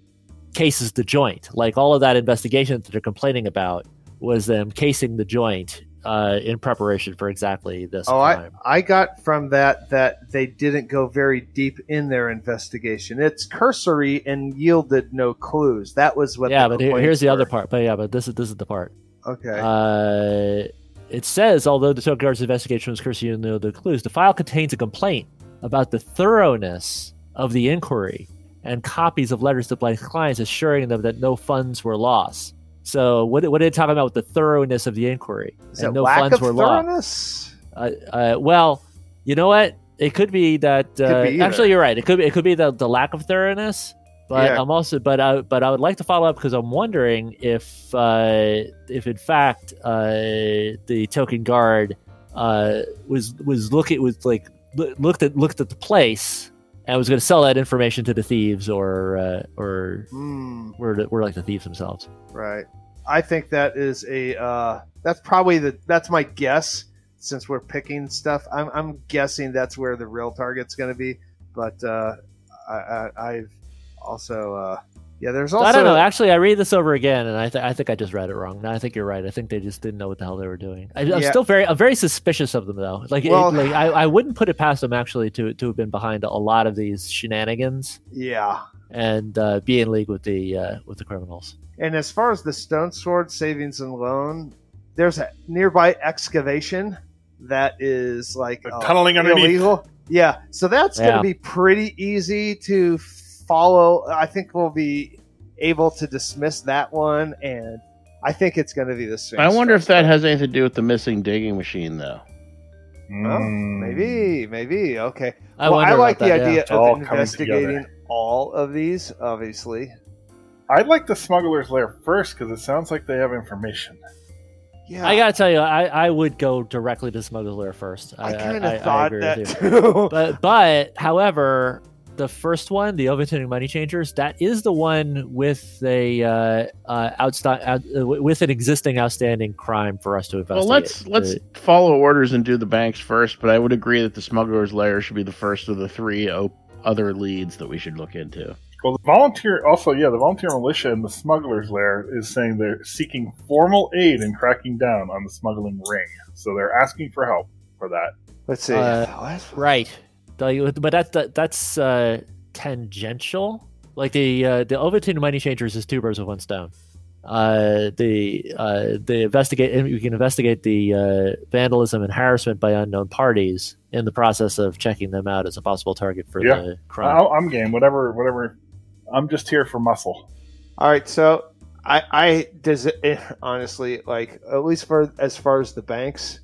cases the joint. Like all of that investigation that they're complaining about was them casing the joint in preparation for exactly this crime. I got from that they didn't go very deep in their investigation. It's cursory and yielded no clues. That was what. Yeah, but here's the other part. But yeah, but this is the part. Okay. It says, although the Token Guard's investigation was cursory and no clues, the file contains a complaint about the thoroughness of the inquiry and copies of letters to blank clients assuring them that no funds were lost. So what are they talking about with the thoroughness of the inquiry? Is it lack of thoroughness? Well, you know what? It could be that. Actually, you're right. It could be the lack of thoroughness, But yeah. I would like to follow up because I'm wondering if in fact the Token Guard looked at the place and was going to sell that information to the thieves or like the thieves themselves. Right. I think that is that's my guess since we're picking stuff. I'm guessing that's where the real target's going to be, but I've also there's also, I don't know, actually I read this over again and I think I just read it wrong. No, I think you're right. I think they just didn't know what the hell they were doing. I'm very suspicious of them though. I wouldn't put it past them actually to have been behind a lot of these shenanigans. Yeah. And be in league with the criminals. And as far as the Stone Sword Savings and Loan, there's a nearby excavation that is like tunneling underneath. Illegal. Yeah, so that's going to be pretty easy to follow. I think we'll be able to dismiss that one, and I think it's going to be the same. I wonder if that has anything to do with the missing digging machine, though. Well, maybe. Okay. I like the idea of investigating all of these, obviously. I'd like the Smuggler's Lair first, because it sounds like they have information. Yeah. I gotta tell you, I would go directly to Smuggler's Lair first. I kind of thought that too. But, however, the first one, the Ovington Money Changers, that is the one with an existing outstanding crime for us to investigate. Well, let's follow orders and do the banks first, but I would agree that the Smuggler's Lair should be the first of the three other leads that we should look into. Well, the volunteer militia in the Smuggler's Lair is saying they're seeking formal aid in cracking down on the smuggling ring. So they're asking for help for that. Let's see. Right. But that's tangential. Like the Ovington Money Changers is two birds with one stone. We can investigate the vandalism and harassment by unknown parties in the process of checking them out as a possible target for the crime. I'm game. Whatever. I'm just here for muscle. All right, so honestly, like at least for as far as the banks,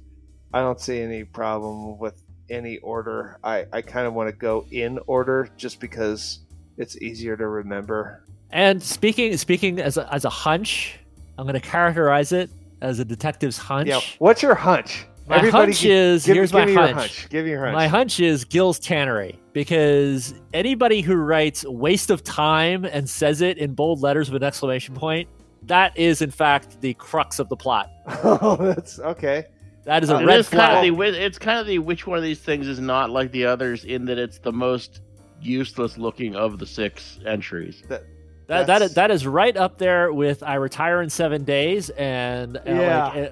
I don't see any problem with any order. I kind of want to go in order just because it's easier to remember. And speaking as a hunch, I'm going to characterize it as a detective's hunch. Yeah. What's your hunch? My hunch is Give me your hunch. My hunch is Gil's Tannery, because anybody who writes "waste of time" and says it in bold letters with an exclamation point, that is in fact the crux of the plot. Oh, that's okay. That is a red flag. It's kind of the which one of these things is not like the others in that it's the most useless looking of the six entries. That is right up there with "I retire in 7 days" and I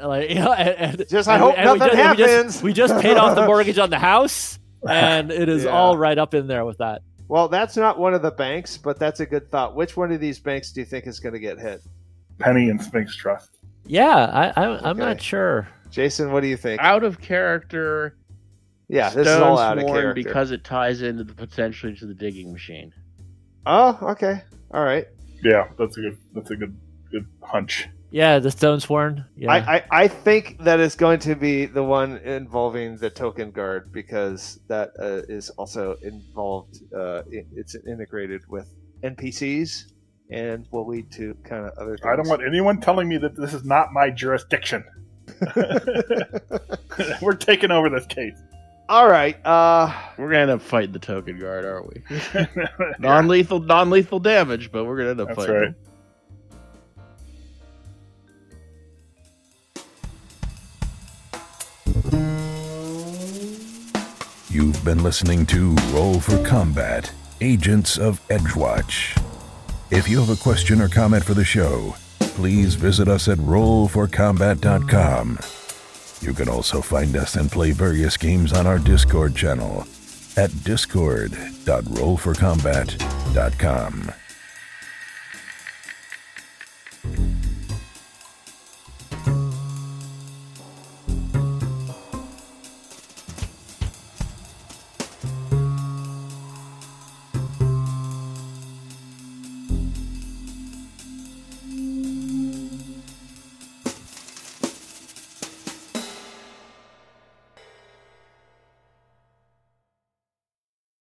hope nothing happens. We just paid off the mortgage on the house, and it is all right up in there with that. Well, that's not one of the banks, but that's a good thought. Which one of these banks do you think is going to get hit? Penny and Sphinx Trust. Yeah, I'm not sure. Jason, what do you think? Out of character. Yeah, this is all out of character because it ties into the potentially to the digging machine. Oh, okay. All right. Yeah, that's a good hunch. Yeah, the Stone Sworn. Yeah. I think that is going to be the one involving the Token Guard because that is also involved. It's integrated with NPCs and will lead to kind of other things. I don't want anyone telling me that this is not my jurisdiction. We're taking over this case. All right, we're gonna end up fighting the Token Guard, aren't we? non-lethal damage, but we're gonna end up fighting. That's right. You've been listening to Roll for Combat, Agents of Edgewatch. If you have a question or comment for the show, please visit us at rollforcombat.com. You can also find us and play various games on our Discord channel at discord.rollforcombat.com.